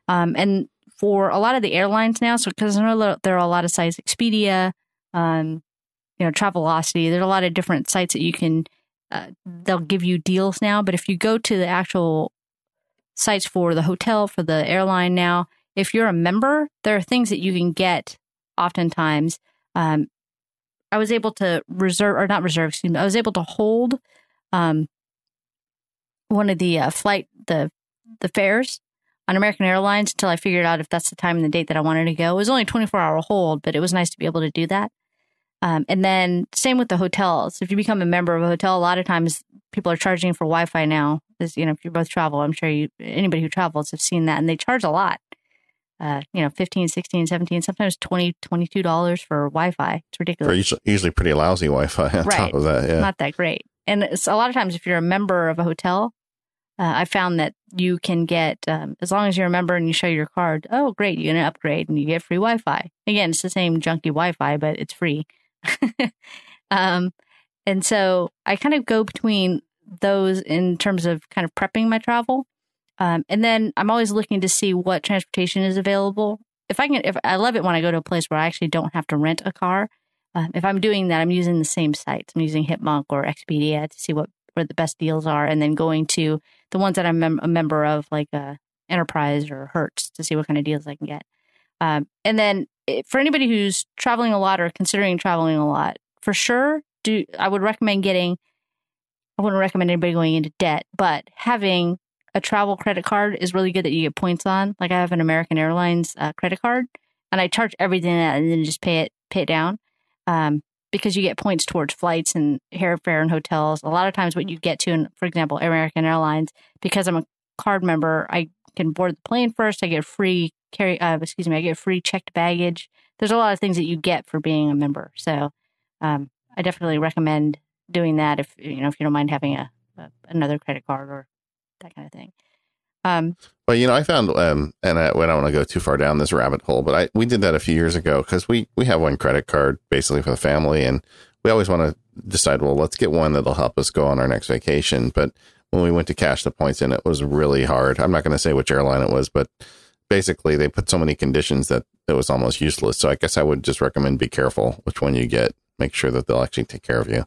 Um, and for a lot of the airlines now, so because I know there are a lot of sites, Expedia, um, you know, Travelocity, there's a lot of different sites that you can, uh, they'll give you deals now. But if you go to the actual sites for the hotel, for the airline now, if you're a member, there are things that you can get oftentimes. Um, I was able to reserve, or not reserve, excuse me, I was able to hold um, one of the uh, flight, the the fares on American Airlines until I figured out if that's the time and the date that I wanted to go. It was only a twenty-four hour hold, but it was nice to be able to do that. Um, and then same with the hotels. If you become a member of a hotel, a lot of times people are charging for Wi-Fi now. As, you know, if you both travel, I'm sure you, anybody who travels have seen that. And they charge a lot, uh, you know, fifteen, sixteen, seventeen, sometimes twenty, twenty-two dollars for Wi-Fi. It's ridiculous. Usually, usually pretty lousy Wi-Fi on right. top of that. Yeah, not that great. And it's a lot of times if you're a member of a hotel, Uh, I found that you can get, um, as long as you remember and you show your card, oh, great, you're going to upgrade and you get free Wi-Fi. Again, it's the same junky Wi-Fi, but it's free. um, and so I kind of go between those in terms of kind of prepping my travel. Um, and then I'm always looking to see what transportation is available. If I can, if I love it when I go to a place where I actually don't have to rent a car. Um, if I'm doing that, I'm using the same sites. I'm using Hipmunk or Expedia to see what where the best deals are, and then going to the ones that I'm mem- a member of, like uh, Enterprise or Hertz, to see what kind of deals I can get. Um, and then if, for anybody who's traveling a lot or considering traveling a lot, for sure, do I would recommend getting, I wouldn't recommend anybody going into debt, but having a travel credit card is really good that you get points on. Like I have an American Airlines uh, credit card, and I charge everything that and then just pay it, pay it down. Um, because you get points towards flights and airfare and hotels. A lot of times what you get to, in, for example, American Airlines, because I'm a card member, I can board the plane first. I get free carry, uh, excuse me, I get free checked baggage. There's a lot of things that you get for being a member. So um, I definitely recommend doing that if you know if you don't mind having a, a another credit card or that kind of thing. Um, well, you know, I found, um, and I, I don't want to go too far down this rabbit hole, but I we did that a few years ago because we, we have one credit card basically for the family, and we always want to decide, well, let's get one that'll help us go on our next vacation. But when we went to cash the points in, it was really hard. I'm not going to say which airline it was, but basically they put so many conditions that it was almost useless. So I guess I would just recommend be careful which one you get. Make sure that they'll actually take care of you.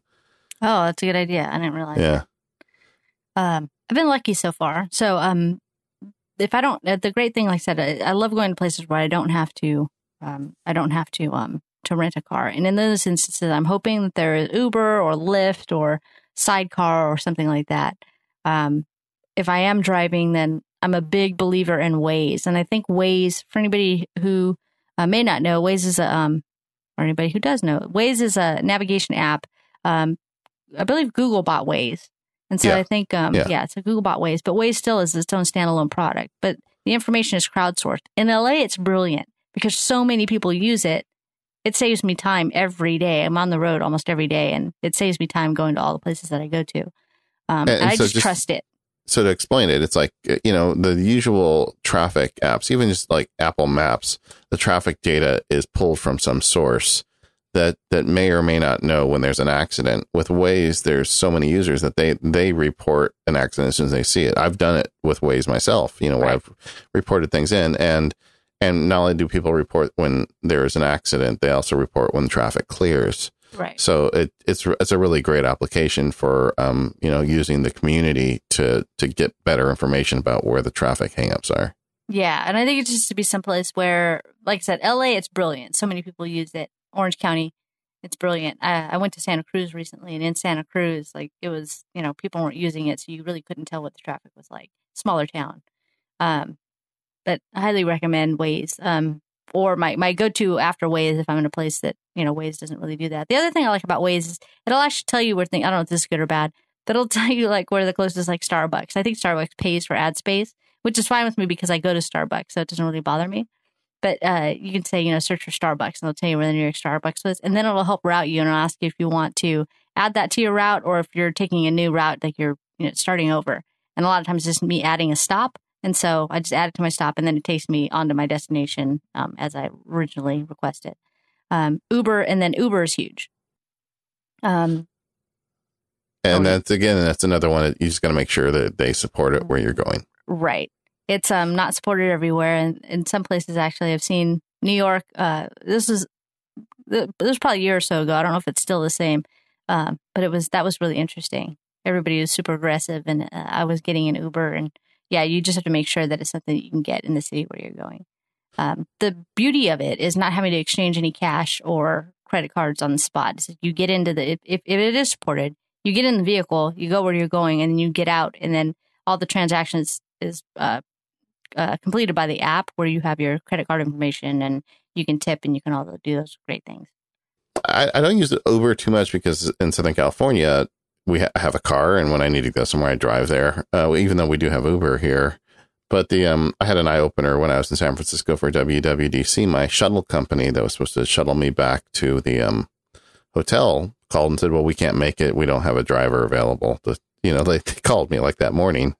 Oh, that's a good idea. I didn't realize yeah. that. Um, I've been lucky so far. So, um, If I don't, the great thing, like I said, I, I love going to places where I don't have to, um, I don't have to, um, to rent a car. And in those instances, I'm hoping that there is Uber or Lyft or Sidecar or something like that. Um, if I am driving, then I'm a big believer in Waze. And I think Waze, for anybody who uh, may not know, Waze is a, um, or anybody who does know, Waze is a navigation app. Um, I believe Google bought Waze. And so yeah. I think, um, yeah. yeah, so Google bought Waze, but Waze still is its own standalone product. But the information is crowdsourced. In L A, it's brilliant because so many people use it. It saves me time every day. I'm on the road almost every day, and it saves me time going to all the places that I go to. Um, and, and, and I so just, just trust it. So to explain it, it's like, you know, the usual traffic apps, even just like Apple Maps, the traffic data is pulled from some source that that may or may not know when there's an accident. With Waze, there's so many users that they they report an accident as soon as they see it. I've done it with Waze myself, you know, right. where I've reported things in. And and not only do people report when there is an accident, they also report when traffic clears. Right. So it, it's it's a really great application for, um you know, using the community to to get better information about where the traffic hangups are. Yeah. And I think it just to be someplace where, like I said, L A, it's brilliant. So many people use it. Orange County, it's brilliant. I, I went to Santa Cruz recently, and in Santa Cruz, like it was, you know, people weren't using it, so you really couldn't tell what the traffic was like. Smaller town, um, but I highly recommend Waze. Um, or my my go to after Waze if I'm in a place that you know Waze doesn't really do that. The other thing I like about Waze is it'll actually tell you where things. I don't know if this is good or bad, but it'll tell you like where the closest like Starbucks. I think Starbucks pays for ad space, which is fine with me because I go to Starbucks, so it doesn't really bother me. But uh, you can say, you know, search for Starbucks, and they'll tell you where the nearest Starbucks was. And then it'll help route you, and it'll ask you if you want to add that to your route or if you're taking a new route, like you're you know, starting over. And a lot of times it's just me adding a stop. And so I just add it to my stop, and then it takes me onto my destination um, as I originally requested. Um, Uber, and then Uber is huge. Um, and that's, again, that's another one that you just got to make sure that they support it where you're going. Right. It's um not supported everywhere, and in some places actually I've seen New York. Uh, this is this was probably a year or so ago. I don't know if it's still the same, um, but it was that was really interesting. Everybody was super aggressive, and uh, I was getting an Uber, and yeah, you just have to make sure that it's something that you can get in the city where you're going. Um, the beauty of it is not having to exchange any cash or credit cards on the spot. So you get into the if, if it is supported, you get in the vehicle, you go where you're going, and you get out, and then all the transactions is uh, Uh, completed by the app where you have your credit card information and you can tip and you can also do those great things. I, I don't use the Uber too much because in Southern California, we ha- have a car, and when I need to go somewhere, I drive there, uh, even though we do have Uber here. But the um, I had an eye opener when I was in San Francisco for W W D C. My shuttle company that was supposed to shuttle me back to the um, hotel called and said, well, we can't make it. We don't have a driver available to You know, they, they called me like that morning.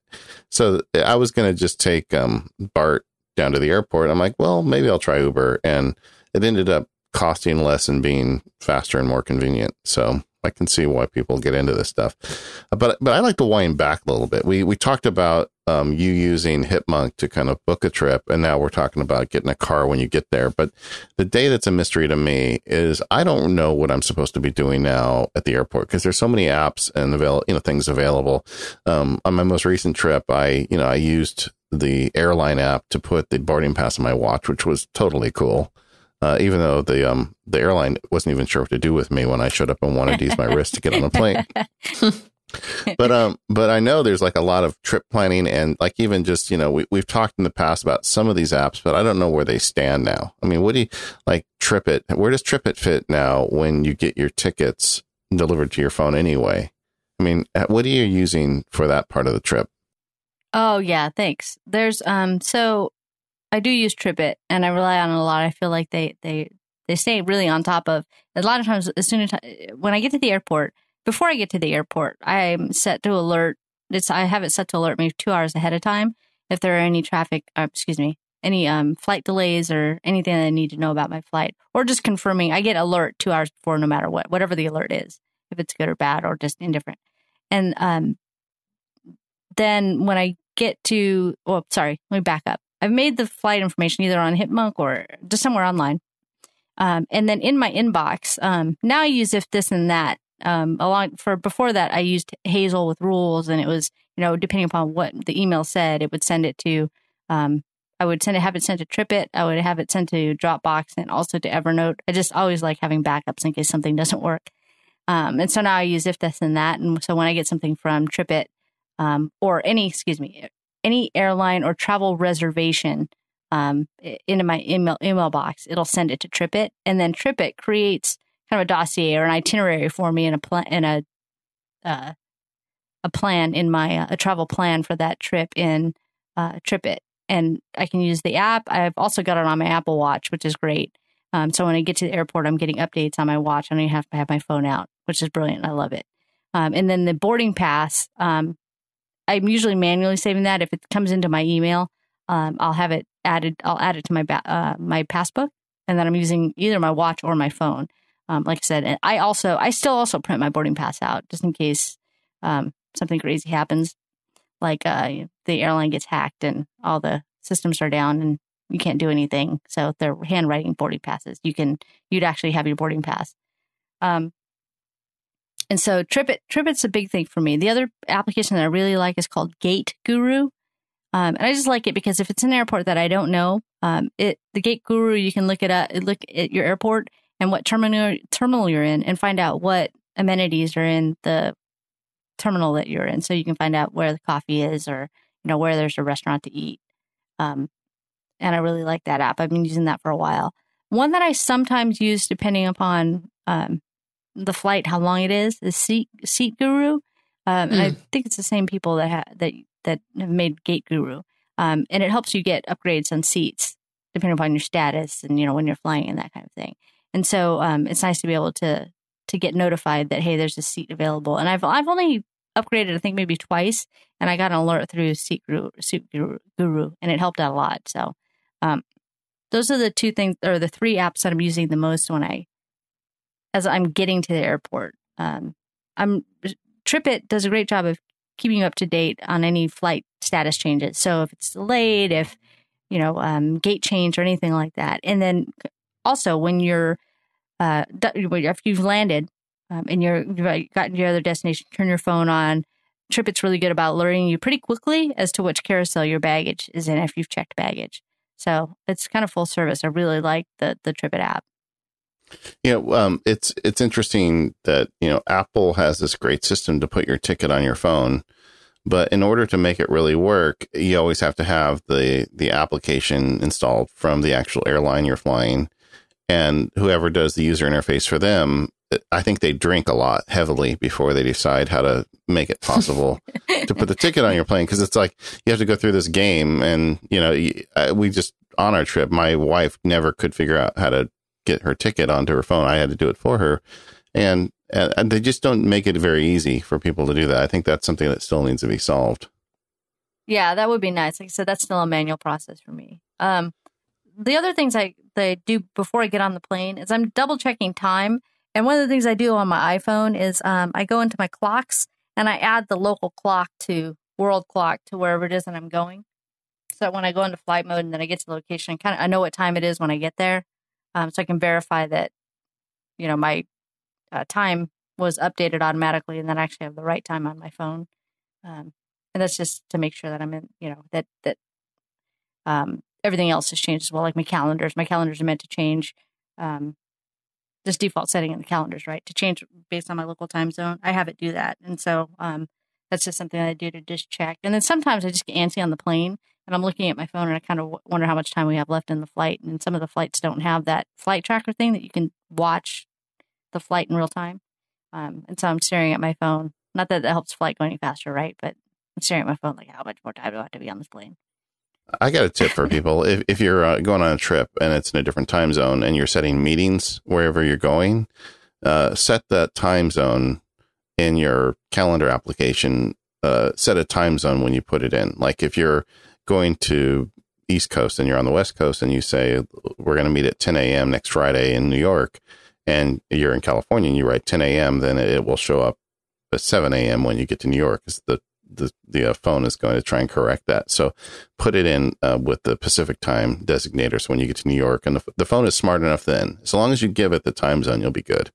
So I was going to just take um, Bart down to the airport. I'm like, well, maybe I'll try Uber. And it ended up costing less and being faster and more convenient. So I can see why people get into this stuff. But but I like to wind back a little bit. We we talked about um, you using Hipmunk to kind of book a trip. And now we're talking about getting a car when you get there. But the day that's a mystery to me is I don't know what I'm supposed to be doing now at the airport because there's so many apps and avail- you know things available. Um, on my most recent trip, I you know I used the airline app to put the boarding pass on my watch, which was totally cool. Uh, even though the um the airline wasn't even sure what to do with me when I showed up and wanted to use my wrist to get on the plane. But um, but I know there's like a lot of trip planning and like even just, you know, we, we've talked in the past about some of these apps, but I don't know where they stand now. I mean, what do you like TripIt? Where does TripIt fit now when you get your tickets delivered to your phone anyway? I mean, what are you using for that part of the trip? Oh, yeah. Thanks. There's um so. I do use TripIt, and I rely on it a lot. I feel like they, they, they stay really on top of a lot of times. As soon as when I get to the airport, before I get to the airport, I'm set to alert. It's I have it set to alert me two hours ahead of time if there are any traffic. Uh, excuse me, any um flight delays or anything that I need to know about my flight, or just confirming. I get alert two hours before, no matter what, whatever the alert is, if it's good or bad or just indifferent. And um, then when I get to, oh, sorry, let me back up. I've made the flight information either on Hipmunk or just somewhere online. Um, and then in my inbox, um, now I use if this and that. Um, along for before that, I used Hazel with rules, and it was, you know, depending upon what the email said, it would send it to, um, I would send it, have it sent to TripIt. I would have it sent to Dropbox and also to Evernote. I just always like having backups in case something doesn't work. Um, and so now I use if this and that. And so when I get something from TripIt um, or any, excuse me, any airline or travel reservation um, into my email email box, it'll send it to TripIt, and then TripIt creates kind of a dossier or an itinerary for me and a plan and a uh, a plan in my uh, a travel plan for that trip in uh, TripIt, and I can use the app. I've also got it on my Apple Watch, which is great. Um, so when I get to the airport, I'm getting updates on my watch. I don't even have to have my phone out, which is brilliant. I love it. Um, and then the boarding pass. Um, I'm usually manually saving that. If it comes into my email, um, I'll have it added. I'll add it to my ba- uh, my passbook, and then I'm using either my watch or my phone. Um, like I said, and I also, I still also print my boarding pass out just in case um, something crazy happens, like uh, the airline gets hacked and all the systems are down and you can't do anything. So they're handwriting boarding passes. You can, you'd actually have your boarding pass. Um, and so TripIt, TripIt's a big thing for me. The other application that I really like is called Gate Guru. Um, and I just like it because if it's an airport that I don't know, um, it, the Gate Guru, you can look it up, look at your airport and what terminal terminal you're in and find out what amenities are in the terminal that you're in. So you can find out where the coffee is or, you know, where there's a restaurant to eat. Um, and I really like that app. I've been using that for a while. One that I sometimes use depending upon um, the flight, how long it is, is Seat, Seat Guru. Um, mm. And I think it's the same people that ha- that that have made Gate Guru. Um, and it helps you get upgrades on seats depending upon your status and, you know, when you're flying and that kind of thing. And so um, it's nice to be able to to get notified that, hey, there's a seat available. And I've I've only upgraded, I think, maybe twice, and I got an alert through Seat Guru, Seat Guru, Guru and it helped out a lot. So um, those are the two things, or the three apps that I'm using the most when I, as I'm getting to the airport. Um, I'm TripIt does a great job of keeping you up to date on any flight status changes. So if it's delayed, if, you know, um, gate change or anything like that. And then also when you're, uh, if you've landed um, and you're, you've gotten to your other destination, turn your phone on. TripIt's really good about alerting you pretty quickly as to which carousel your baggage is in if you've checked baggage. So it's kind of full service. I really like the the TripIt app. Yeah, um, it's it's interesting that, you know, Apple has this great system to put your ticket on your phone, but in order to make it really work, you always have to have the the application installed from the actual airline you're flying, and whoever does the user interface for them, I think they drink a lot heavily before they decide how to make it possible to put the ticket on your plane, because it's like you have to go through this game, and, you know, we just on our trip, my wife never could figure out how to get her ticket onto her phone. I had to do it for her, and, and they just don't make it very easy for people to do that. I think that's something that still needs to be solved. Yeah, that would be nice. Like I said, that's still a manual process for me. Um, the other things I they do before I get on the plane is I'm double checking time. And one of the things I do on my iPhone is um, I go into my clocks and I add the local clock to world clock to wherever it is that I'm going. So when I go into flight mode and then I get to the location, kind of I know what time it is when I get there. Um, so I can verify that, you know, my uh, time was updated automatically and then I actually have the right time on my phone. Um, and that's just to make sure that I'm in, you know, that that um, everything else has changed as well. Like my calendars, my calendars are meant to change. Um, this default setting in the calendars, right, to change based on my local time zone. I have it do that. And so um, that's just something that I do to just check. And then sometimes I just get antsy on the plane. And I'm looking at my phone and I kind of wonder how much time we have left in the flight. And some of the flights don't have that flight tracker thing that you can watch the flight in real time. Um, and so I'm staring at my phone. Not that that helps flight go any faster, right? But I'm staring at my phone like, how much more time do I have to be on this plane? I got a tip for people. if, if you're uh, going on a trip and it's in a different time zone and you're setting meetings wherever you're going, uh, set that time zone in your calendar application. Uh, set a time zone when you put it in. Like if you're going to East Coast and you're on the West Coast and you say, we're going to meet at ten a.m. next Friday in New York, and you're in California and you write ten a.m., then it will show up at seven a.m. when you get to New York, because the, the, the phone is going to try and correct that. So put it in uh, with the Pacific time designator. So when you get to New York, and the, the phone is smart enough then, as long as you give it the time zone, you'll be good.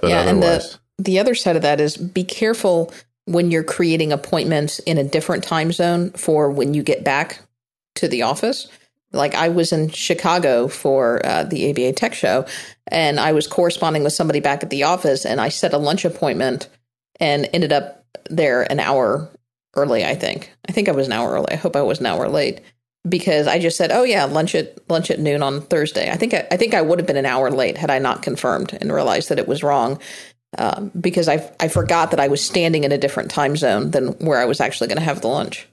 But yeah, otherwise, and the, the other side of that is be careful when you're creating appointments in a different time zone for when you get back to the office. Like I was in Chicago for uh, the A B A Tech Show, and I was corresponding with somebody back at the office, and I set a lunch appointment and ended up there an hour early, I think. I think I was an hour early. I hope I was an hour late, because I just said, oh, yeah, lunch at lunch at noon on Thursday. I think I, I think I would have been an hour late had I not confirmed and realized that it was wrong. Um, because I I forgot that I was standing in a different time zone than where I was actually going to have the lunch.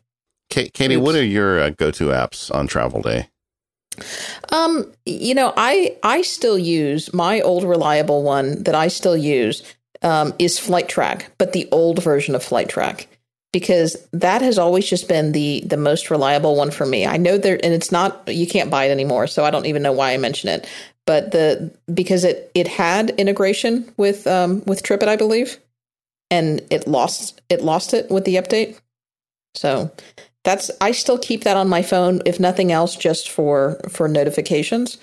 Katie, Oops. What are your uh, go-to apps on travel day? Um, you know, I I still use my old reliable one that I still use um, is FlightTrack, but the old version of FlightTrack, because that has always just been the the most reliable one for me. I know there, and it's not, you can't buy it anymore, so I don't even know why I mention it. but the because it it had integration with um, with TripIt, I believe, and it lost it lost it with the update. So that's I still keep that on my phone, if nothing else, just for for notifications.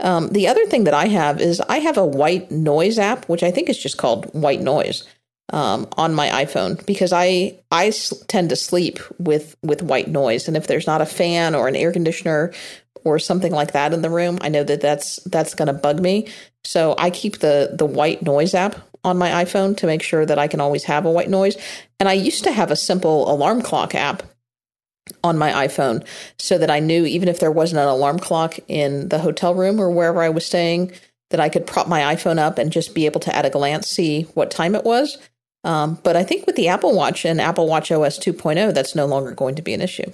Um, the other thing that I have is I have a white noise app, which I think is just called White Noise, um, on my iPhone, because I I tend to sleep with with white noise. And if there's not a fan or an air conditioner or something like that in the room, I know that that's that's going to bug me. So I keep the the White Noise app on my iPhone to make sure that I can always have a white noise. And I used to have a simple alarm clock app on my iPhone so that I knew, even if there wasn't an alarm clock in the hotel room or wherever I was staying, that I could prop my iPhone up and just be able to at a glance see what time it was. Um, but I think with the Apple Watch and Apple Watch O S two point oh, that's no longer going to be an issue.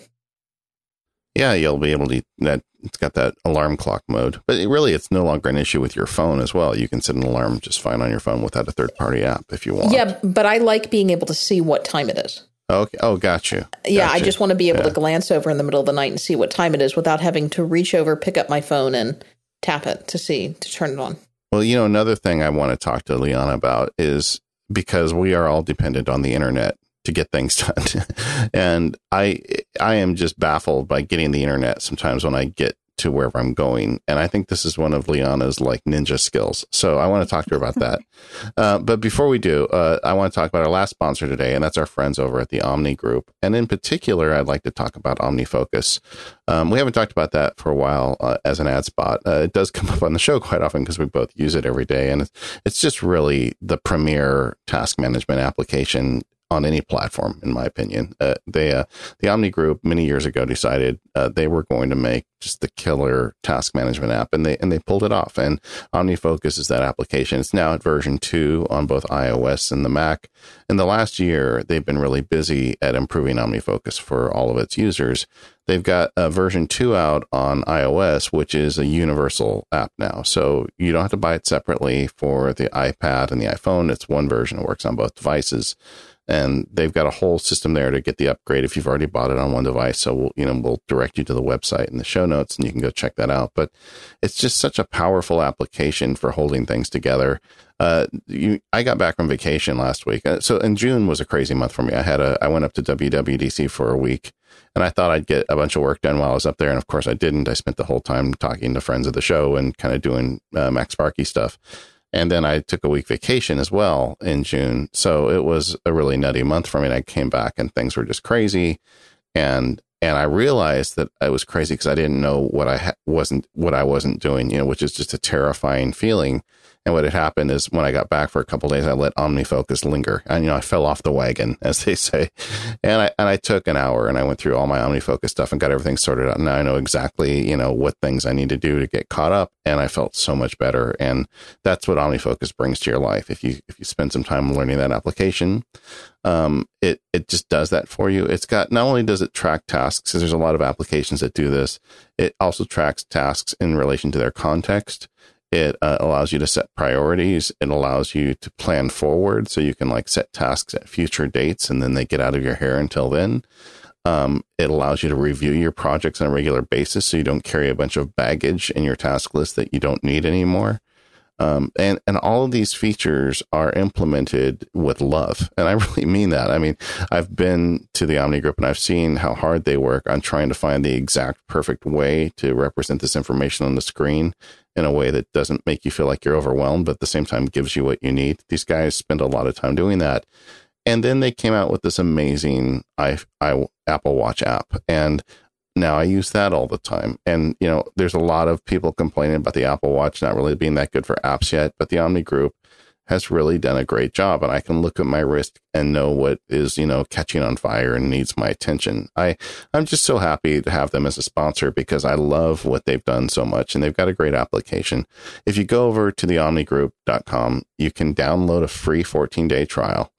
Yeah, you'll be able to, that it's got that alarm clock mode, but it really, it's no longer an issue with your phone as well. You can set an alarm just fine on your phone without a third party app if you want. Yeah, but I like being able to see what time it is. Okay. Oh, got you. Got yeah, you. I just want to be able yeah. to glance over in the middle of the night and see what time it is without having to reach over, pick up my phone and tap it to see, to turn it on. Well, you know, another thing I want to talk to Liana about is, because we are all dependent on the internet to get things done. And I I am just baffled by getting the internet sometimes when I get to wherever I'm going. And I think this is one of Liana's like ninja skills. So I want to talk to her about that. Uh, but before we do, uh, I want to talk about our last sponsor today, and that's our friends over at the Omni Group. And in particular, I'd like to talk about OmniFocus. Um, we haven't talked about that for a while uh, as an ad spot. Uh, it does come up on the show quite often because we both use it every day. And it's, it's just really the premier task management application on any platform, in my opinion. Uh, they, uh, the Omni Group many years ago decided uh, they were going to make just the killer task management app, and they and they pulled it off. And OmniFocus is that application. It's now at version two on both iOS and the Mac. In the last year, they've been really busy at improving OmniFocus for all of its users. They've got a version two out on iOS, which is a universal app now. So you don't have to buy it separately for the iPad and the iPhone. It's one version. It works on both devices. And they've got a whole system there to get the upgrade if you've already bought it on one device. So we'll, you know, we'll direct you to the website and the show notes, and you can go check that out. But it's just such a powerful application for holding things together. Uh, you, I got back from vacation last week. So in June was a crazy month for me. I had a, I went up to W W D C for a week, and I thought I'd get a bunch of work done while I was up there. And of course I didn't. I spent the whole time talking to friends of the show and kind of doing uh, Mac Sparky stuff. And then I took a week vacation as well in June. So it was a really nutty month for me. And I came back and things were just crazy. And and I realized that I was crazy because I didn't know what I ha- wasn't what I wasn't doing, you know, which is just a terrifying feeling. And what had happened is when I got back for a couple of days, I let OmniFocus linger. And, you know, I fell off the wagon, as they say. And I and I took an hour and I went through all my OmniFocus stuff and got everything sorted out. Now I know exactly, you know, what things I need to do to get caught up. And I felt so much better. And that's what OmniFocus brings to your life. If you if you spend some time learning that application, um, it it just does that for you. It's got, not only does it track tasks, because there's a lot of applications that do this, it also tracks tasks in relation to their context. It uh, allows you to set priorities. It allows you to plan forward, so you can like set tasks at future dates, and then they get out of your hair until then. Um, it allows you to review your projects on a regular basis, so you don't carry a bunch of baggage in your task list that you don't need anymore. Um, and, and all of these features are implemented with love. And I really mean that. I mean, I've been to the Omni Group and I've seen how hard they work on trying to find the exact perfect way to represent this information on the screen in a way that doesn't make you feel like you're overwhelmed, but at the same time gives you what you need. These guys spend a lot of time doing that. And then they came out with this amazing I, I, Apple Watch app. And now I use that all the time. And, you know, there's a lot of people complaining about the Apple Watch not really being that good for apps yet, but the Omni Group has really done a great job. And I can look at my wrist and know what is, you know, catching on fire and needs my attention. I, I'm just so happy to have them as a sponsor because I love what they've done so much, and they've got a great application. If you go over to the omni group dot com, you can download a free fourteen day trial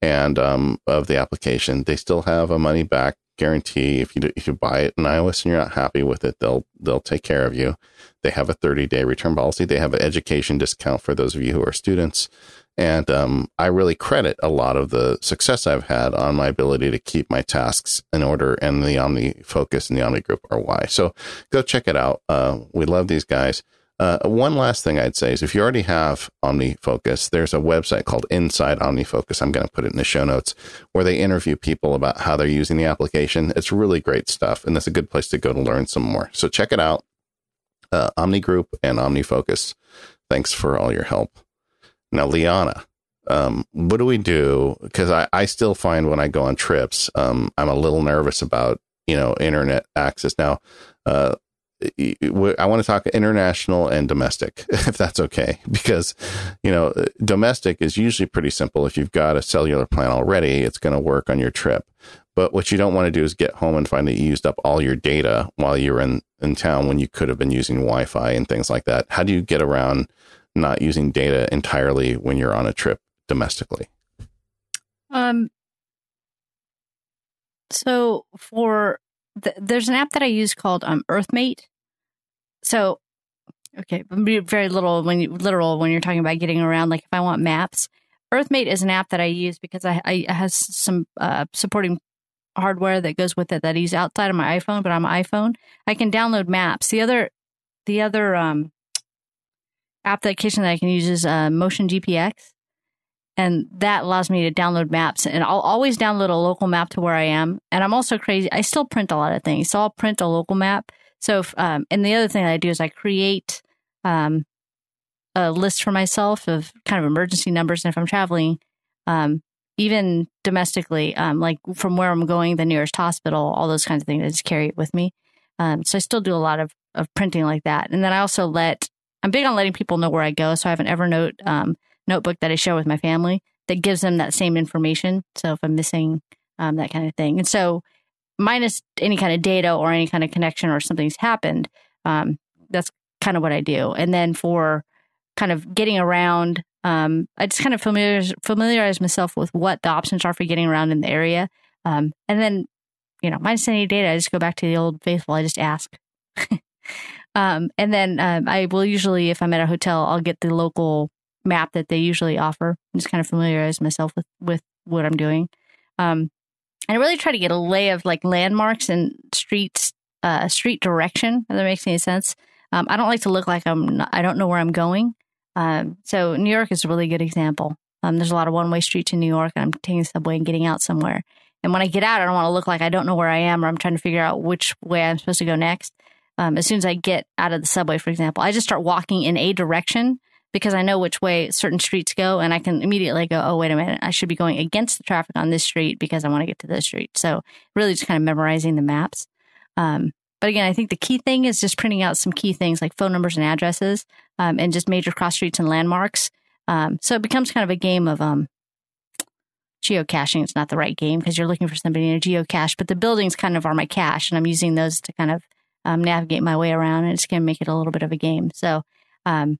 and um, of the application. They still have a money back guarantee. If you do, if you buy it in iOS and you're not happy with it, they'll they'll take care of you. They have a thirty day return policy. They have an education discount for those of you who are students. And um, I really credit a lot of the success I've had on my ability to keep my tasks in order, and the OmniFocus and the Omni Group are why. So go check it out. Uh, we love these guys. Uh, one last thing I'd say is if you already have OmniFocus, there's a website called Inside OmniFocus. I'm going to put it in the show notes where they interview people about how they're using the application. It's really great stuff, and that's a good place to go to learn some more. So check it out. Uh, Omni Group and OmniFocus. Thanks for all your help. Now, Liana, um, what do we do? Because I, I still find when I go on trips, um, I'm a little nervous about, you know, internet access. Now, uh, I want to talk international and domestic, if that's okay, because, you know, domestic is usually pretty simple. If you've got a cellular plan already, it's going to work on your trip. But what you don't want to do is get home and find that you used up all your data while you were in, in town when you could have been using Wi-Fi and things like that. How do you get around not using data entirely when you're on a trip domestically? Um. So for th- there's an app that I use called um, EarthMate. So, okay, be very little when you, literal when you're talking about getting around. Like if I want maps, EarthMate is an app that I use because I, I it has some uh, supporting hardware that goes with it that I use outside of my iPhone. But on my iPhone, I can download maps. The other, the other um, application that I can use is uh, Motion G P X, and that allows me to download maps. And I'll always download a local map to where I am. And I'm also crazy. I still print a lot of things, so I'll print a local map. So, if, um, and the other thing I do is I create um, a list for myself of kind of emergency numbers. And if I'm traveling, um, even domestically, um, like from where I'm going, the nearest hospital, all those kinds of things, I just carry it with me. Um, so I still do a lot of, of printing like that. And then I also let, I'm big on letting people know where I go. So I have an Evernote um, notebook that I share with my family that gives them that same information. So if I'm missing um, that kind of thing. And so minus any kind of data or any kind of connection or something's happened, um, that's kind of what I do. And then for kind of getting around, um, I just kind of familiarize, familiarize myself with what the options are for getting around in the area. Um, and then, you know, minus any data, I just go back to the old faithful. I just ask. um, and then um, I will usually, if I'm at a hotel, I'll get the local map that they usually offer and just kind of familiarize myself with, with what I'm doing. Um, and I really try to get a lay of like landmarks and streets, uh, street direction, if that makes any sense. Um, I don't like to look like I'm not, I don't know where I'm going. Um, so New York is a really good example. Um, there's a lot of one-way streets in New York, and I'm taking the subway and getting out somewhere. And when I get out, I don't want to look like I don't know where I am or I'm trying to figure out which way I'm supposed to go next. Um, as soon as I get out of the subway, for example, I just start walking in a direction because I know which way certain streets go, and I can immediately go, oh, wait a minute, I should be going against the traffic on this street because I want to get to this street. So really just kind of memorizing the maps. Um, but again, I think the key thing is just printing out some key things like phone numbers and addresses um, and just major cross streets and landmarks. Um, so it becomes kind of a game of um, geocaching. It's not the right game because you're looking for somebody in a geocache, but the buildings kind of are my cache, and I'm using those to kind of um, navigate my way around, and it's going to make it a little bit of a game. So um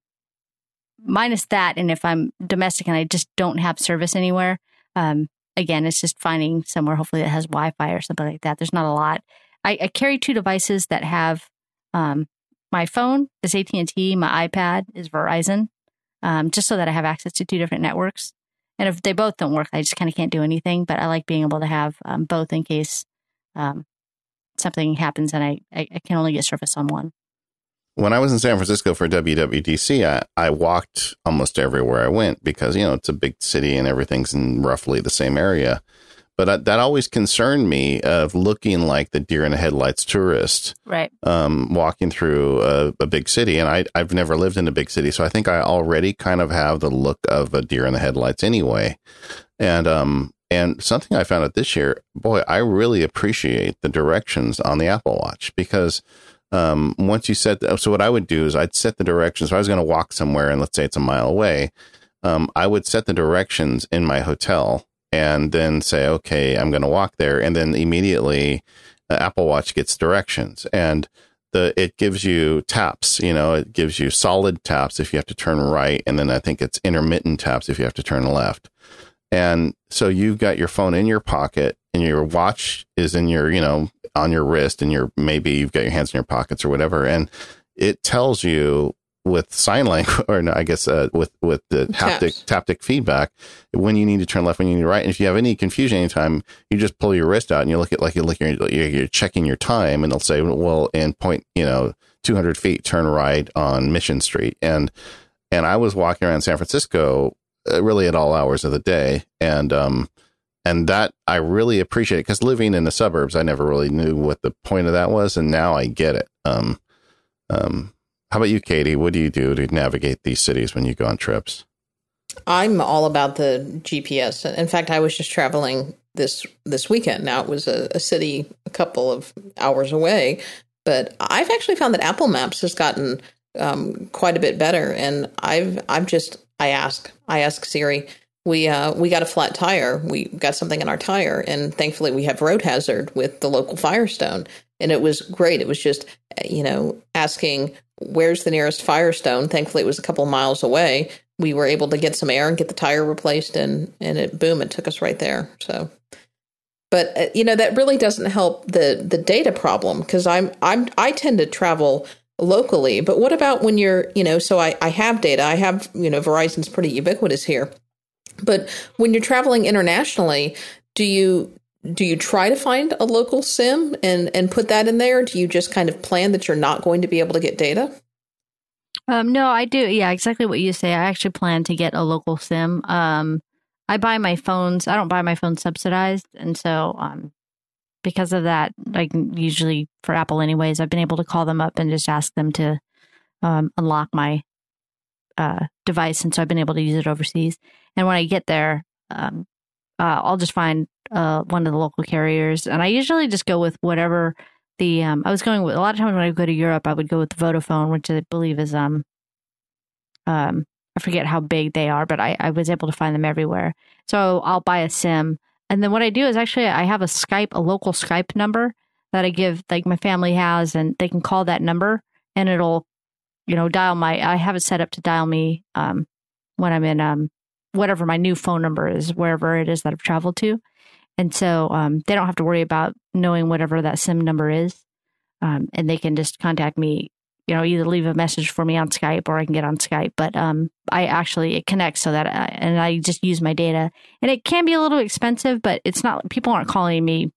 minus that, and if I'm domestic and I just don't have service anywhere, um, again, it's just finding somewhere hopefully that has Wi-Fi or something like that. There's not a lot. I, I carry two devices that have um, my phone is A T and T, my iPad is Verizon, um, just so that I have access to two different networks. And if they both don't work, I just kind of can't do anything. But I like being able to have um, both in case um, something happens and I, I, I can only get service on one. When I was in San Francisco for W W D C, I, I walked almost everywhere I went because, you know, it's a big city and everything's in roughly the same area. But I, that always concerned me of looking like the deer in the headlights tourist. Right. Um, walking through a, a big city. And I, I've never lived in a big city. So I think I already kind of have the look of a deer in the headlights anyway. And um, and something I found out this year, boy, I really appreciate the directions on the Apple Watch because Um, once you set, the, so what I would do is I'd set the directions. So I was going to walk somewhere and let's say it's a mile away. Um, I would set the directions in my hotel and then say, okay, I'm going to walk there. And then immediately the Apple Watch gets directions and the, it gives you taps, you know, it gives you solid taps if you have to turn right. And then I think it's intermittent taps if you have to turn left. And so you've got your phone in your pocket and your watch is in your, you know, on your wrist and your, maybe you've got your hands in your pockets or whatever. And it tells you with sign language or no, I guess uh, with, with the haptic, haptic feedback when you need to turn left, when you need to right. And if you have any confusion anytime, you just pull your wrist out and you look at like you look, you're, you're checking your time and it'll say, well, in point, you know, two hundred feet, turn right on Mission Street. And and I was walking around San Francisco uh, really at all hours of the day. And um, and that I really appreciate it, because living in the suburbs, I never really knew what the point of that was. And now I get it. Um, um, how about you, Katie? What do you do to navigate these cities when you go on trips? I'm all about the G P S. In fact, I was just traveling this this weekend. Now, it was a, a city a couple of hours away, but I've actually found that Apple Maps has gotten um, quite a bit better. And I've I've just I ask I ask Siri. We uh, we got a flat tire. We got something in our tire, and thankfully we have road hazard with the local Firestone. And it was great. It was just, you know, asking where's the nearest Firestone. Thankfully, it was a couple miles away. We were able to get some air and get the tire replaced, and, and it, boom, it took us right there. So, but uh, you know, that really doesn't help the, the data problem, because I'm, I'm, I tend to travel locally, but what about when you're, you know, so I, I have data, I have, you know, Verizon's pretty ubiquitous here, but when you're traveling internationally, do you, do you try to find a local SIM and, and put that in there? Do you just kind of plan that you're not going to be able to get data? Um, no, I do. Yeah, exactly what you say. I actually plan to get a local SIM. Um, I buy my phones. I don't buy my phone subsidized. And so um, because of that, like usually for Apple anyways, I've been able to call them up and just ask them to um, unlock my uh, device. And so I've been able to use it overseas. And when I get there, um, uh, I'll just find uh, one of the local carriers. And I usually just go with whatever... The, um, I was going with a lot of times when I would go to Europe, I would go with the Vodafone, which I believe is, um, um, I forget how big they are, but I, I was able to find them everywhere. So I'll buy a SIM. And then what I do is actually I have a Skype, a local Skype number that I give, like my family has, and they can call that number and it'll, you know, dial my, I have it set up to dial me, um, when I'm in, um, whatever my new phone number is, wherever it is that I've traveled to. And so um, they don't have to worry about knowing whatever that SIM number is. Um, and they can just contact me, you know, either leave a message for me on Skype or I can get on Skype. But um, I actually, it connects so that, I, and I just use my data. And it can be a little expensive, but it's not, people aren't calling me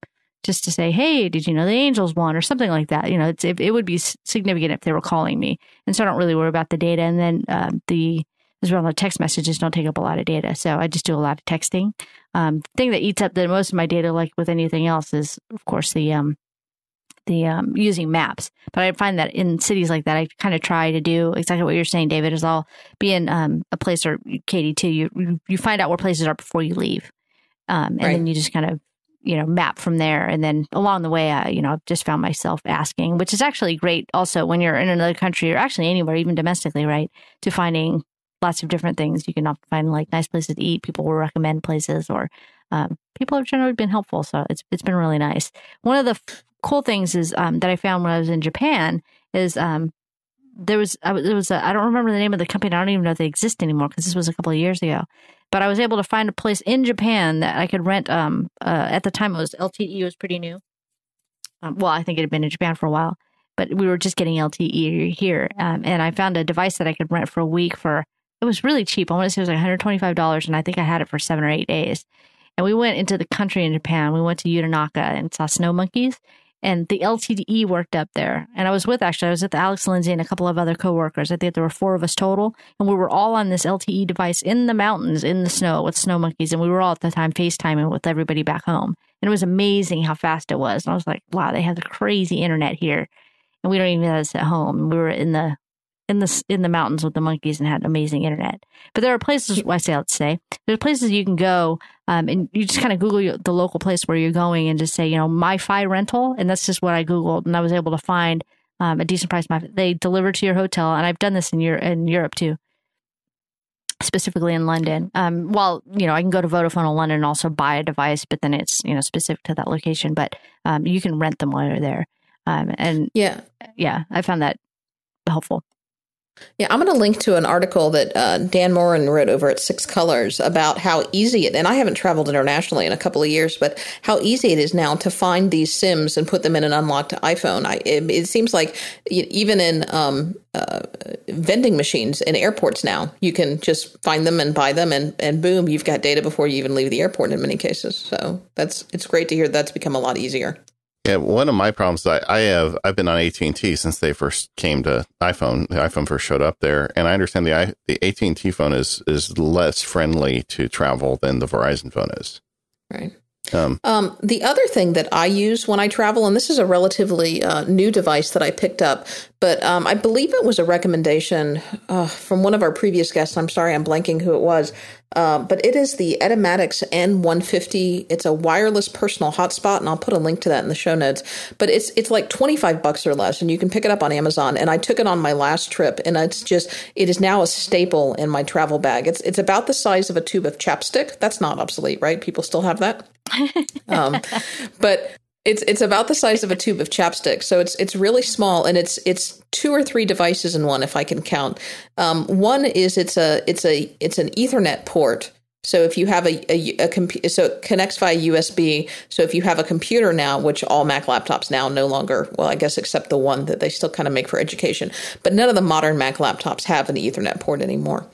just to say, hey, did you know the Angels won or something like that? You know, it's, it, it would be significant if they were calling me. And so I don't really worry about the data. And then uh, the... as well, the text messages don't take up a lot of data. So I just do a lot of texting. Um, the thing that eats up the most of my data, like with anything else, is, of course, the um, the um, using maps. But I find that in cities like that, I kind of try to do exactly what you're saying, David, is I'll be in um, a place, or Katie, too. You you find out where places are before you leave. Um, and right. Then you just kind of, you know, map from there. And then along the way, I, you know, I've just found myself asking, which is actually great also when you're in another country or actually anywhere, even domestically, right, to finding lots of different things. You can often find like nice places to eat. People will recommend places, or um, people have generally been helpful. So it's it's been really nice. One of the f- cool things is um, that I found when I was in Japan is um, there was I was, there was a, I don't remember the name of the company. I don't even know if they exist anymore because this was a couple of years ago. But I was able to find a place in Japan that I could rent. Um, uh, at the time, it was L T E was pretty new. Um, well, I think it had been in Japan for a while, but we were just getting L T E here, um, and I found a device that I could rent for a week for. It was really cheap. I want to say it was like one hundred twenty-five dollars, and I think I had it for seven or eight days. And we went into the country in Japan. We went to Yutanaka and saw snow monkeys, and the L T E worked up there. And I was with, actually, I was with Alex Lindsay and a couple of other coworkers. I think there were four of us total, and we were all on this L T E device in the mountains, in the snow, with snow monkeys. And we were all at the time FaceTiming with everybody back home. And it was amazing how fast it was. And I was like, wow, they have the crazy internet here, and we don't even have this at home. And we were in the in the in the mountains with the monkeys and had amazing internet. But there are places, I say, let's say, there are places you can go um, and you just kind of Google the local place where you're going and just say, you know, MiFi rental. And that's just what I Googled. And I was able to find um, a decent price. They deliver to your hotel. And I've done this in, Euro- in Europe, too, specifically in London. Um, well, you know, I can go to Vodafone in London and also buy a device, but then it's, you know, specific to that location. But um, you can rent them while you're there. Um, and yeah, yeah, I found that helpful. Yeah, I'm going to link to an article that uh, Dan Morin wrote over at Six Colors about how easy it, and I haven't traveled internationally in a couple of years, but how easy it is now to find these SIMs and put them in an unlocked iPhone. I, it, it seems like even in um, uh, vending machines in airports now, you can just find them and buy them, and, and boom, you've got data before you even leave the airport in many cases. So that's it's great to hear that's become a lot easier. Yeah, one of my problems I, I have, I've been on A T and T since they first came to iPhone. The iPhone first showed up there, and I understand the the A T and T phone is is less friendly to travel than the Verizon phone is. Right. Um, um, the other thing that I use when I travel, and this is a relatively uh, new device that I picked up, but um, I believe it was a recommendation uh, from one of our previous guests. I'm sorry, I'm blanking who it was, uh, but it is the Etymatix N one fifty. It's a wireless personal hotspot, and I'll put a link to that in the show notes. But it's it's like twenty-five bucks or less, and you can pick it up on Amazon. And I took it on my last trip, and it's just it is now a staple in my travel bag. It's it's about the size of a tube of chapstick. That's not obsolete, right? People still have that. um, but it's it's about the size of a tube of chapstick, so it's it's really small, and it's it's two or three devices in one, if I can count. Um, one is it's a it's a it's an Ethernet port. So if you have a, a, a computer, so it connects via U S B. So if you have a computer now, which all Mac laptops now no longer, well, I guess except the one that they still kind of make for education, but none of the modern Mac laptops have an Ethernet port anymore.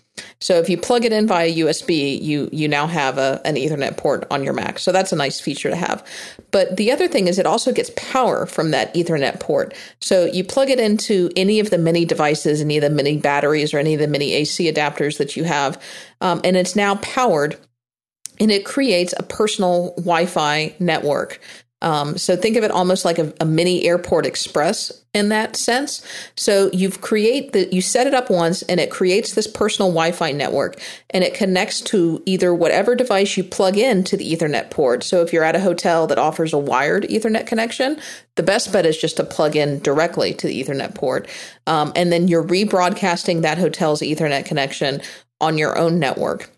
So if you plug it in via U S B, you you now have a, an Ethernet port on your Mac. So that's a nice feature to have. But the other thing is it also gets power from that Ethernet port. So you plug it into any of the mini devices, any of the mini batteries, or any of the mini A C adapters that you have, um, and it's now powered, and it creates a personal Wi-Fi network. Um, so think of it almost like a, a mini airport express in that sense. So you've create the, you set it up once, and it creates this personal Wi-Fi network, and it connects to either whatever device you plug in to the Ethernet port. So if you're at a hotel that offers a wired Ethernet connection, the best bet is just to plug in directly to the Ethernet port. Um, and then you're rebroadcasting that hotel's Ethernet connection on your own network.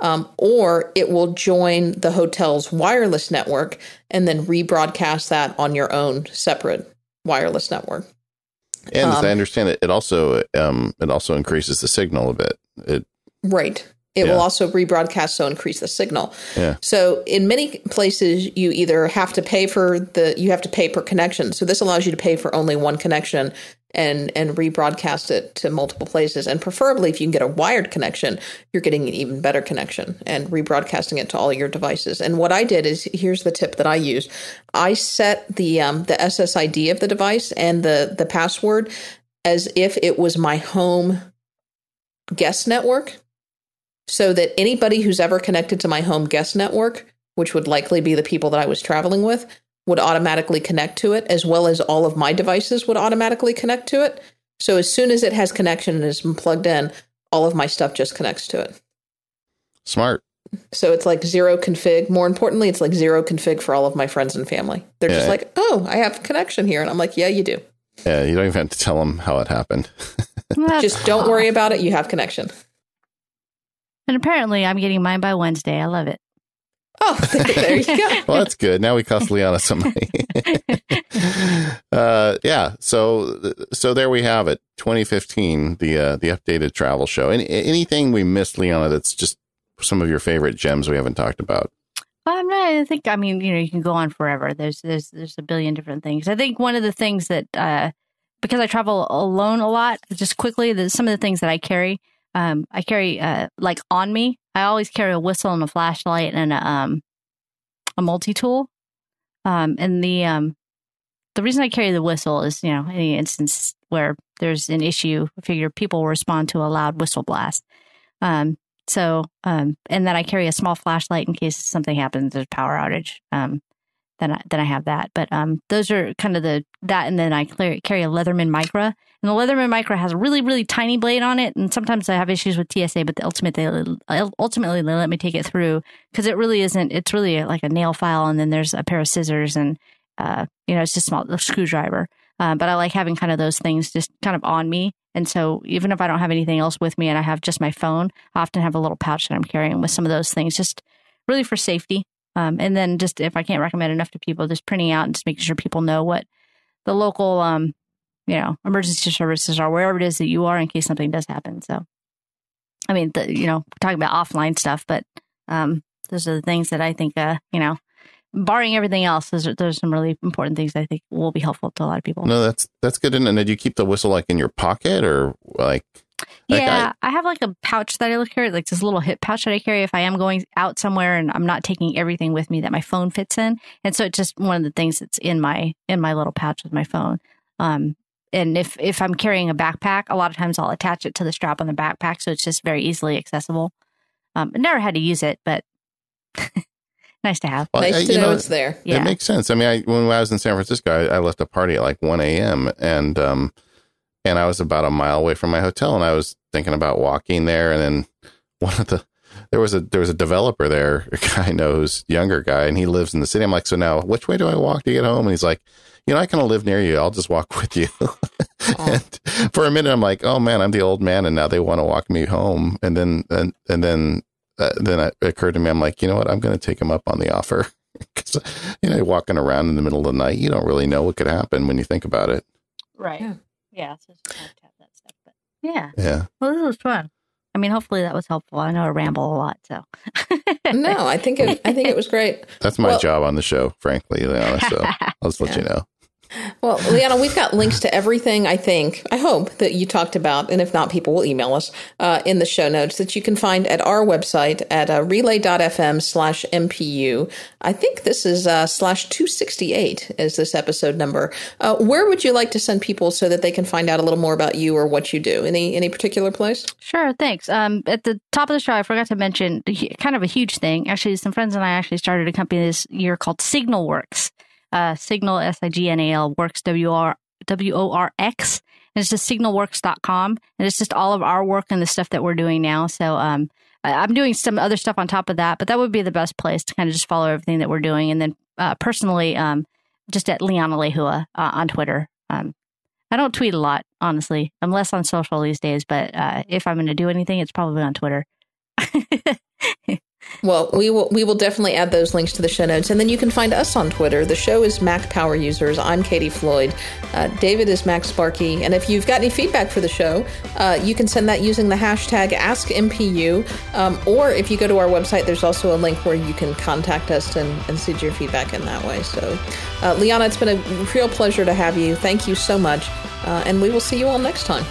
Um, or it will join the hotel's wireless network and then rebroadcast that on your own separate wireless network. And um, as I understand it, it also um, it also increases the signal a bit. It, right. It yeah. will also rebroadcast, so increase the signal. Yeah. So in many places, you either have to pay for the you have to pay per connection. So this allows you to pay for only one connection and and rebroadcast it to multiple places. And preferably, if you can get a wired connection, you're getting an even better connection and rebroadcasting it to all your devices. And what I did is, here's the tip that I use. I set the um, the S S I D of the device and the the password as if it was my home guest network, so that anybody who's ever connected to my home guest network, which would likely be the people that I was traveling with, would automatically connect to it, as well as all of my devices would automatically connect to it. So as soon as it has connection and has been plugged in, all of my stuff just connects to it. Smart. So it's like zero config. More importantly, it's like zero config for all of my friends and family. They're yeah. just like, oh, I have connection here. And I'm like, yeah, you do. Yeah, you don't even have to tell them how it happened. Just don't worry about it. You have connection. And apparently I'm getting mine by Wednesday. I love it. Oh, there you go. Well, that's good. Now we cost Liana some money. uh, yeah. So, so there we have it. twenty fifteen, the uh, the updated travel show. Any, anything we missed, Liana? That's just some of your favorite gems we haven't talked about. Well, I'm not, I think. I mean, you know, you can go on forever. There's there's there's a billion different things. I think one of the things that uh, because I travel alone a lot, just quickly, there's some of the things that I carry. Um, I carry uh, like on me. I always carry a whistle and a flashlight and a um a multi-tool. Um, and the um the reason I carry the whistle is, you know, any instance where there's an issue, I figure people will respond to a loud whistle blast. Um, so um, and then I carry a small flashlight in case something happens, there's a power outage. Um, then I then I have that. But um, those are kind of the that, and then I carry a Leatherman Micra. And the Leatherman Micra has a really, really tiny blade on it. And sometimes I have issues with T S A, but ultimately, ultimately they let me take it through because it really isn't. It's really like a nail file. And then there's a pair of scissors and, uh, you know, it's just a small a screwdriver. Uh, but I like having kind of those things just kind of on me. And so even if I don't have anything else with me and I have just my phone, I often have a little pouch that I'm carrying with some of those things just really for safety. Um, and then just if I can't recommend enough to people, just printing out and just making sure people know what the local, um, you know, emergency services are wherever it is that you are in case something does happen. So, I mean, the, you know, talking about offline stuff, but um, those are the things that I think, uh, you know, barring everything else, those are, those are some really important things I think will be helpful to a lot of people. No, that's that's good. And, and did you keep the whistle like in your pocket or like? Yeah, okay. I have like a pouch that I look carry, like this little hip pouch that I carry if I am going out somewhere and I'm not taking everything with me that my phone fits in. And so it's just one of the things that's in my in my little pouch with my phone. Um, and if, if I'm carrying a backpack, a lot of times I'll attach it to the strap on the backpack. So it's just very easily accessible. Um, I never had to use it, but nice to have. Well, nice I, to you know, know it's there. Yeah. It makes sense. I mean, I, when I was in San Francisco, I, I left a party at like one a.m. and um, and I was about a mile away from my hotel, and I was thinking about walking there. And then one of the there was a there was a developer there, a guy I know who's younger guy, and he lives in the city. I'm like, so now which way do I walk to get home? And he's like, you know, I kind of live near you. I'll just walk with you. And for a minute, I'm like, oh man, I'm the old man, and now they want to walk me home. And then and and then. Uh, then it occurred to me, I'm like, you know what? I'm going to take him up on the offer. Because, you know, walking around in the middle of the night, you don't really know what could happen when you think about it. Right. Yeah. Yeah. So it's hard to have that stuff, but yeah. Yeah. Well, this was fun. I mean, hopefully that was helpful. I know I ramble a lot, so. No, I think it, I think it was great. That's my well, job on the show, frankly, Liana. So I'll just let yeah. you know. Well, Liana, we've got links to everything, I think, I hope, that you talked about. And if not, people will email us uh, in the show notes that you can find at our website at uh, relay.fm slash MPU. I think this is uh, slash two sixty-eight is this episode number. Uh, where would you like to send people so that they can find out a little more about you or what you do? Any any particular place? Sure. Thanks. Um, at the top of the show, I forgot to mention kind of a huge thing. Actually, some friends and I actually started a company this year called SignalWorks. Uh, Signal, S I G N A L, Works, W O R X. And it's just signal works dot com. And it's just all of our work and the stuff that we're doing now. So um, I'm doing some other stuff on top of that, but that would be the best place to kind of just follow everything that we're doing. And then uh, personally, um, just at Liana Lehua uh, on Twitter. Um, I don't tweet a lot, honestly. I'm less on social these days, but uh, if I'm going to do anything, it's probably on Twitter. Well, we will we will definitely add those links to the show notes. And then you can find us on Twitter. The show is Mac Power Users. I'm Katie Floyd. Uh, David is Mac Sparky. And if you've got any feedback for the show, uh, you can send that using the hashtag Ask M P U. Um, or if you go to our website, there's also a link where you can contact us and, and send your feedback in that way. So, uh, Liana, it's been a real pleasure to have you. Thank you so much. Uh, and we will see you all next time.